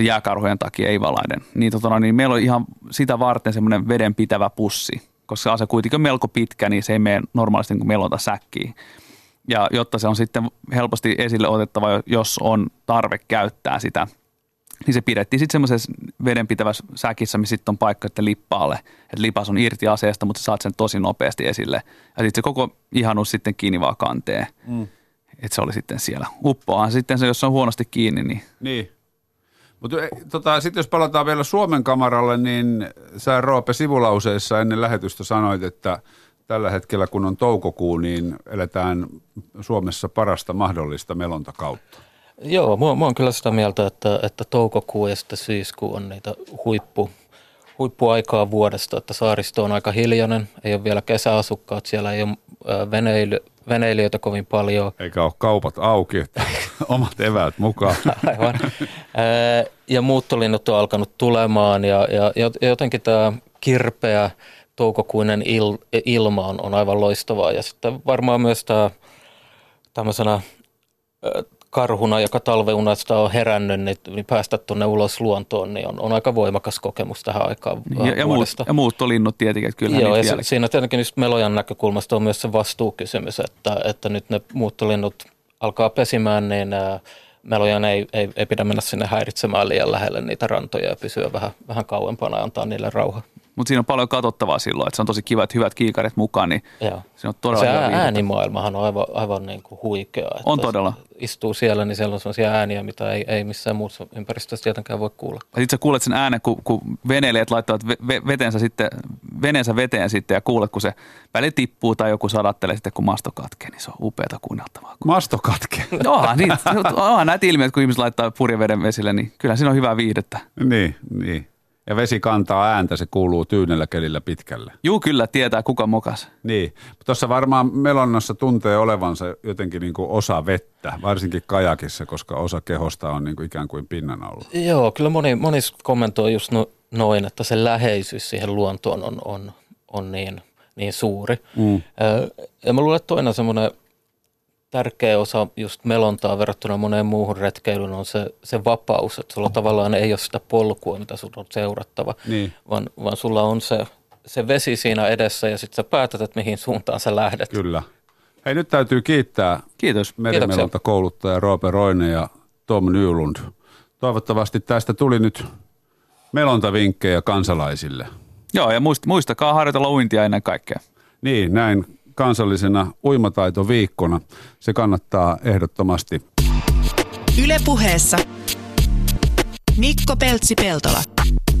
jääkarhujen takia ei valaiden. Niin, totona, niin meillä on ihan sitä varten semmoinen vedenpitävä pussi, koska se ase kuitenkin on melko pitkä, niin se ei mene normaalisti kuin melonta säkkiin. Ja jotta se on sitten helposti esille otettava, jos on tarve käyttää sitä, niin se pidettiin sitten semmoisessa vedenpitävässä säkissä, missä sitten on paikka, että lippaalle. Että lipas on irti aseesta, mutta saat sen tosi nopeasti esille. Ja sitten se koko ihanuus sitten kiinni vaan kanteen. Mm. Että se oli sitten siellä. Uppoahan sitten se, jos se on huonosti kiinni, niin... niin. Mutta tota, sitten jos palataan vielä Suomen kamaralle, niin sä Roope sivulauseissa ennen lähetystä sanoit, että tällä hetkellä kun on toukokuu, niin eletään Suomessa parasta mahdollista melontakautta. Joo, mä, mä oon kyllä sitä mieltä, että, että toukokuu ja sitten syyskuu on niitä huippu, huippuaikaa vuodesta, että saaristo on aika hiljainen, ei ole vielä kesäasukkaat, siellä ei ole veneily, veneilijöitä kovin paljon. Eikä ole kaupat auki, omat eväät mukaan. Aivan. Ja muuttolinnut on alkanut tulemaan ja, ja jotenkin tämä kirpeä toukokuinen il, ilma on, on aivan loistavaa. Ja sitten varmaan myös tämä tämmöisenä karhuna, joka talveunasta on herännyt, niin päästä tuonne ulos luontoon, niin on, on aika voimakas kokemus tähän aikaan ja, ja vuodesta. Muut, ja muuttolinnut tietenkin, kyllä. Joo, ja se, siinä tietenkin just melojan näkökulmasta on myös se vastuukysymys, että, että nyt ne muuttolinnut alkaa pesimään, niin melojan ei, ei, ei pidä mennä sinne häiritsemään liian lähelle niitä rantoja ja pysyä vähän, vähän kauempana ja antaa niille rauha. Mutta siinä on paljon katsottavaa silloin, että se on tosi kiva, että hyvät kiikarit mukaan, niin joo. Siinä on todella hyvä viihdytä. Se äänimaailmahan on aivan, aivan niin kuin huikea. Että on todella. Istuu siellä, niin siellä on sellaisia ääniä, mitä ei, ei missään muussa ympäristössä tietenkään voi kuulla. Ja sitten sä kuulet sen äänen, kun, kun veneilijät laittavat ve- vetensä sitten, veneensä veteen sitten ja kuulet, kun se väli tippuu tai joku sadattelee sitten, kun masto katkee, niin se on upeata kuunneltavaa. Masto katkee? Onhan, niitä, onhan näitä ilmiöitä, kun ihmiset laittaa purjeveden vesille, niin kyllä siinä on hyvää viihdettä. Niin, niin. Ja vesi kantaa ääntä, se kuuluu tyynellä kelillä pitkälle. Juu, kyllä tietää kuka mokas. Niin, tuossa varmaan melonnassa tuntee olevansa jotenkin niin kuin osa vettä, varsinkin kajakissa, koska osa kehosta on niin kuin ikään kuin pinnan alla. Joo, kyllä moni, moni kommentoi just no, noin, että se läheisyys siihen luontoon on, on, on niin, niin suuri. Mm. Ja mä luulen, että toinen semmoinen tärkeä osa just melontaa verrattuna moneen muuhun retkeilyyn on se, se vapaus, että sulla tavallaan ei ole sitä polkua, mitä sun on seurattava, niin. vaan, vaan sulla on se, se vesi siinä edessä ja sitten sä päätät, että mihin suuntaan sä lähdet. Kyllä. Hei, nyt täytyy kiittää Kiitos. Merimelonta kouluttaja Roope Roine ja Tom Nylund. Toivottavasti tästä tuli nyt melontavinkkejä kansalaisille. Joo, ja muistakaa harjoitella uintia ennen kaikkea. Niin, näin kansallisena uimataitoviikkona. Se kannattaa ehdottomasti. Yle Puheessa Mikko Peltsi Peltola.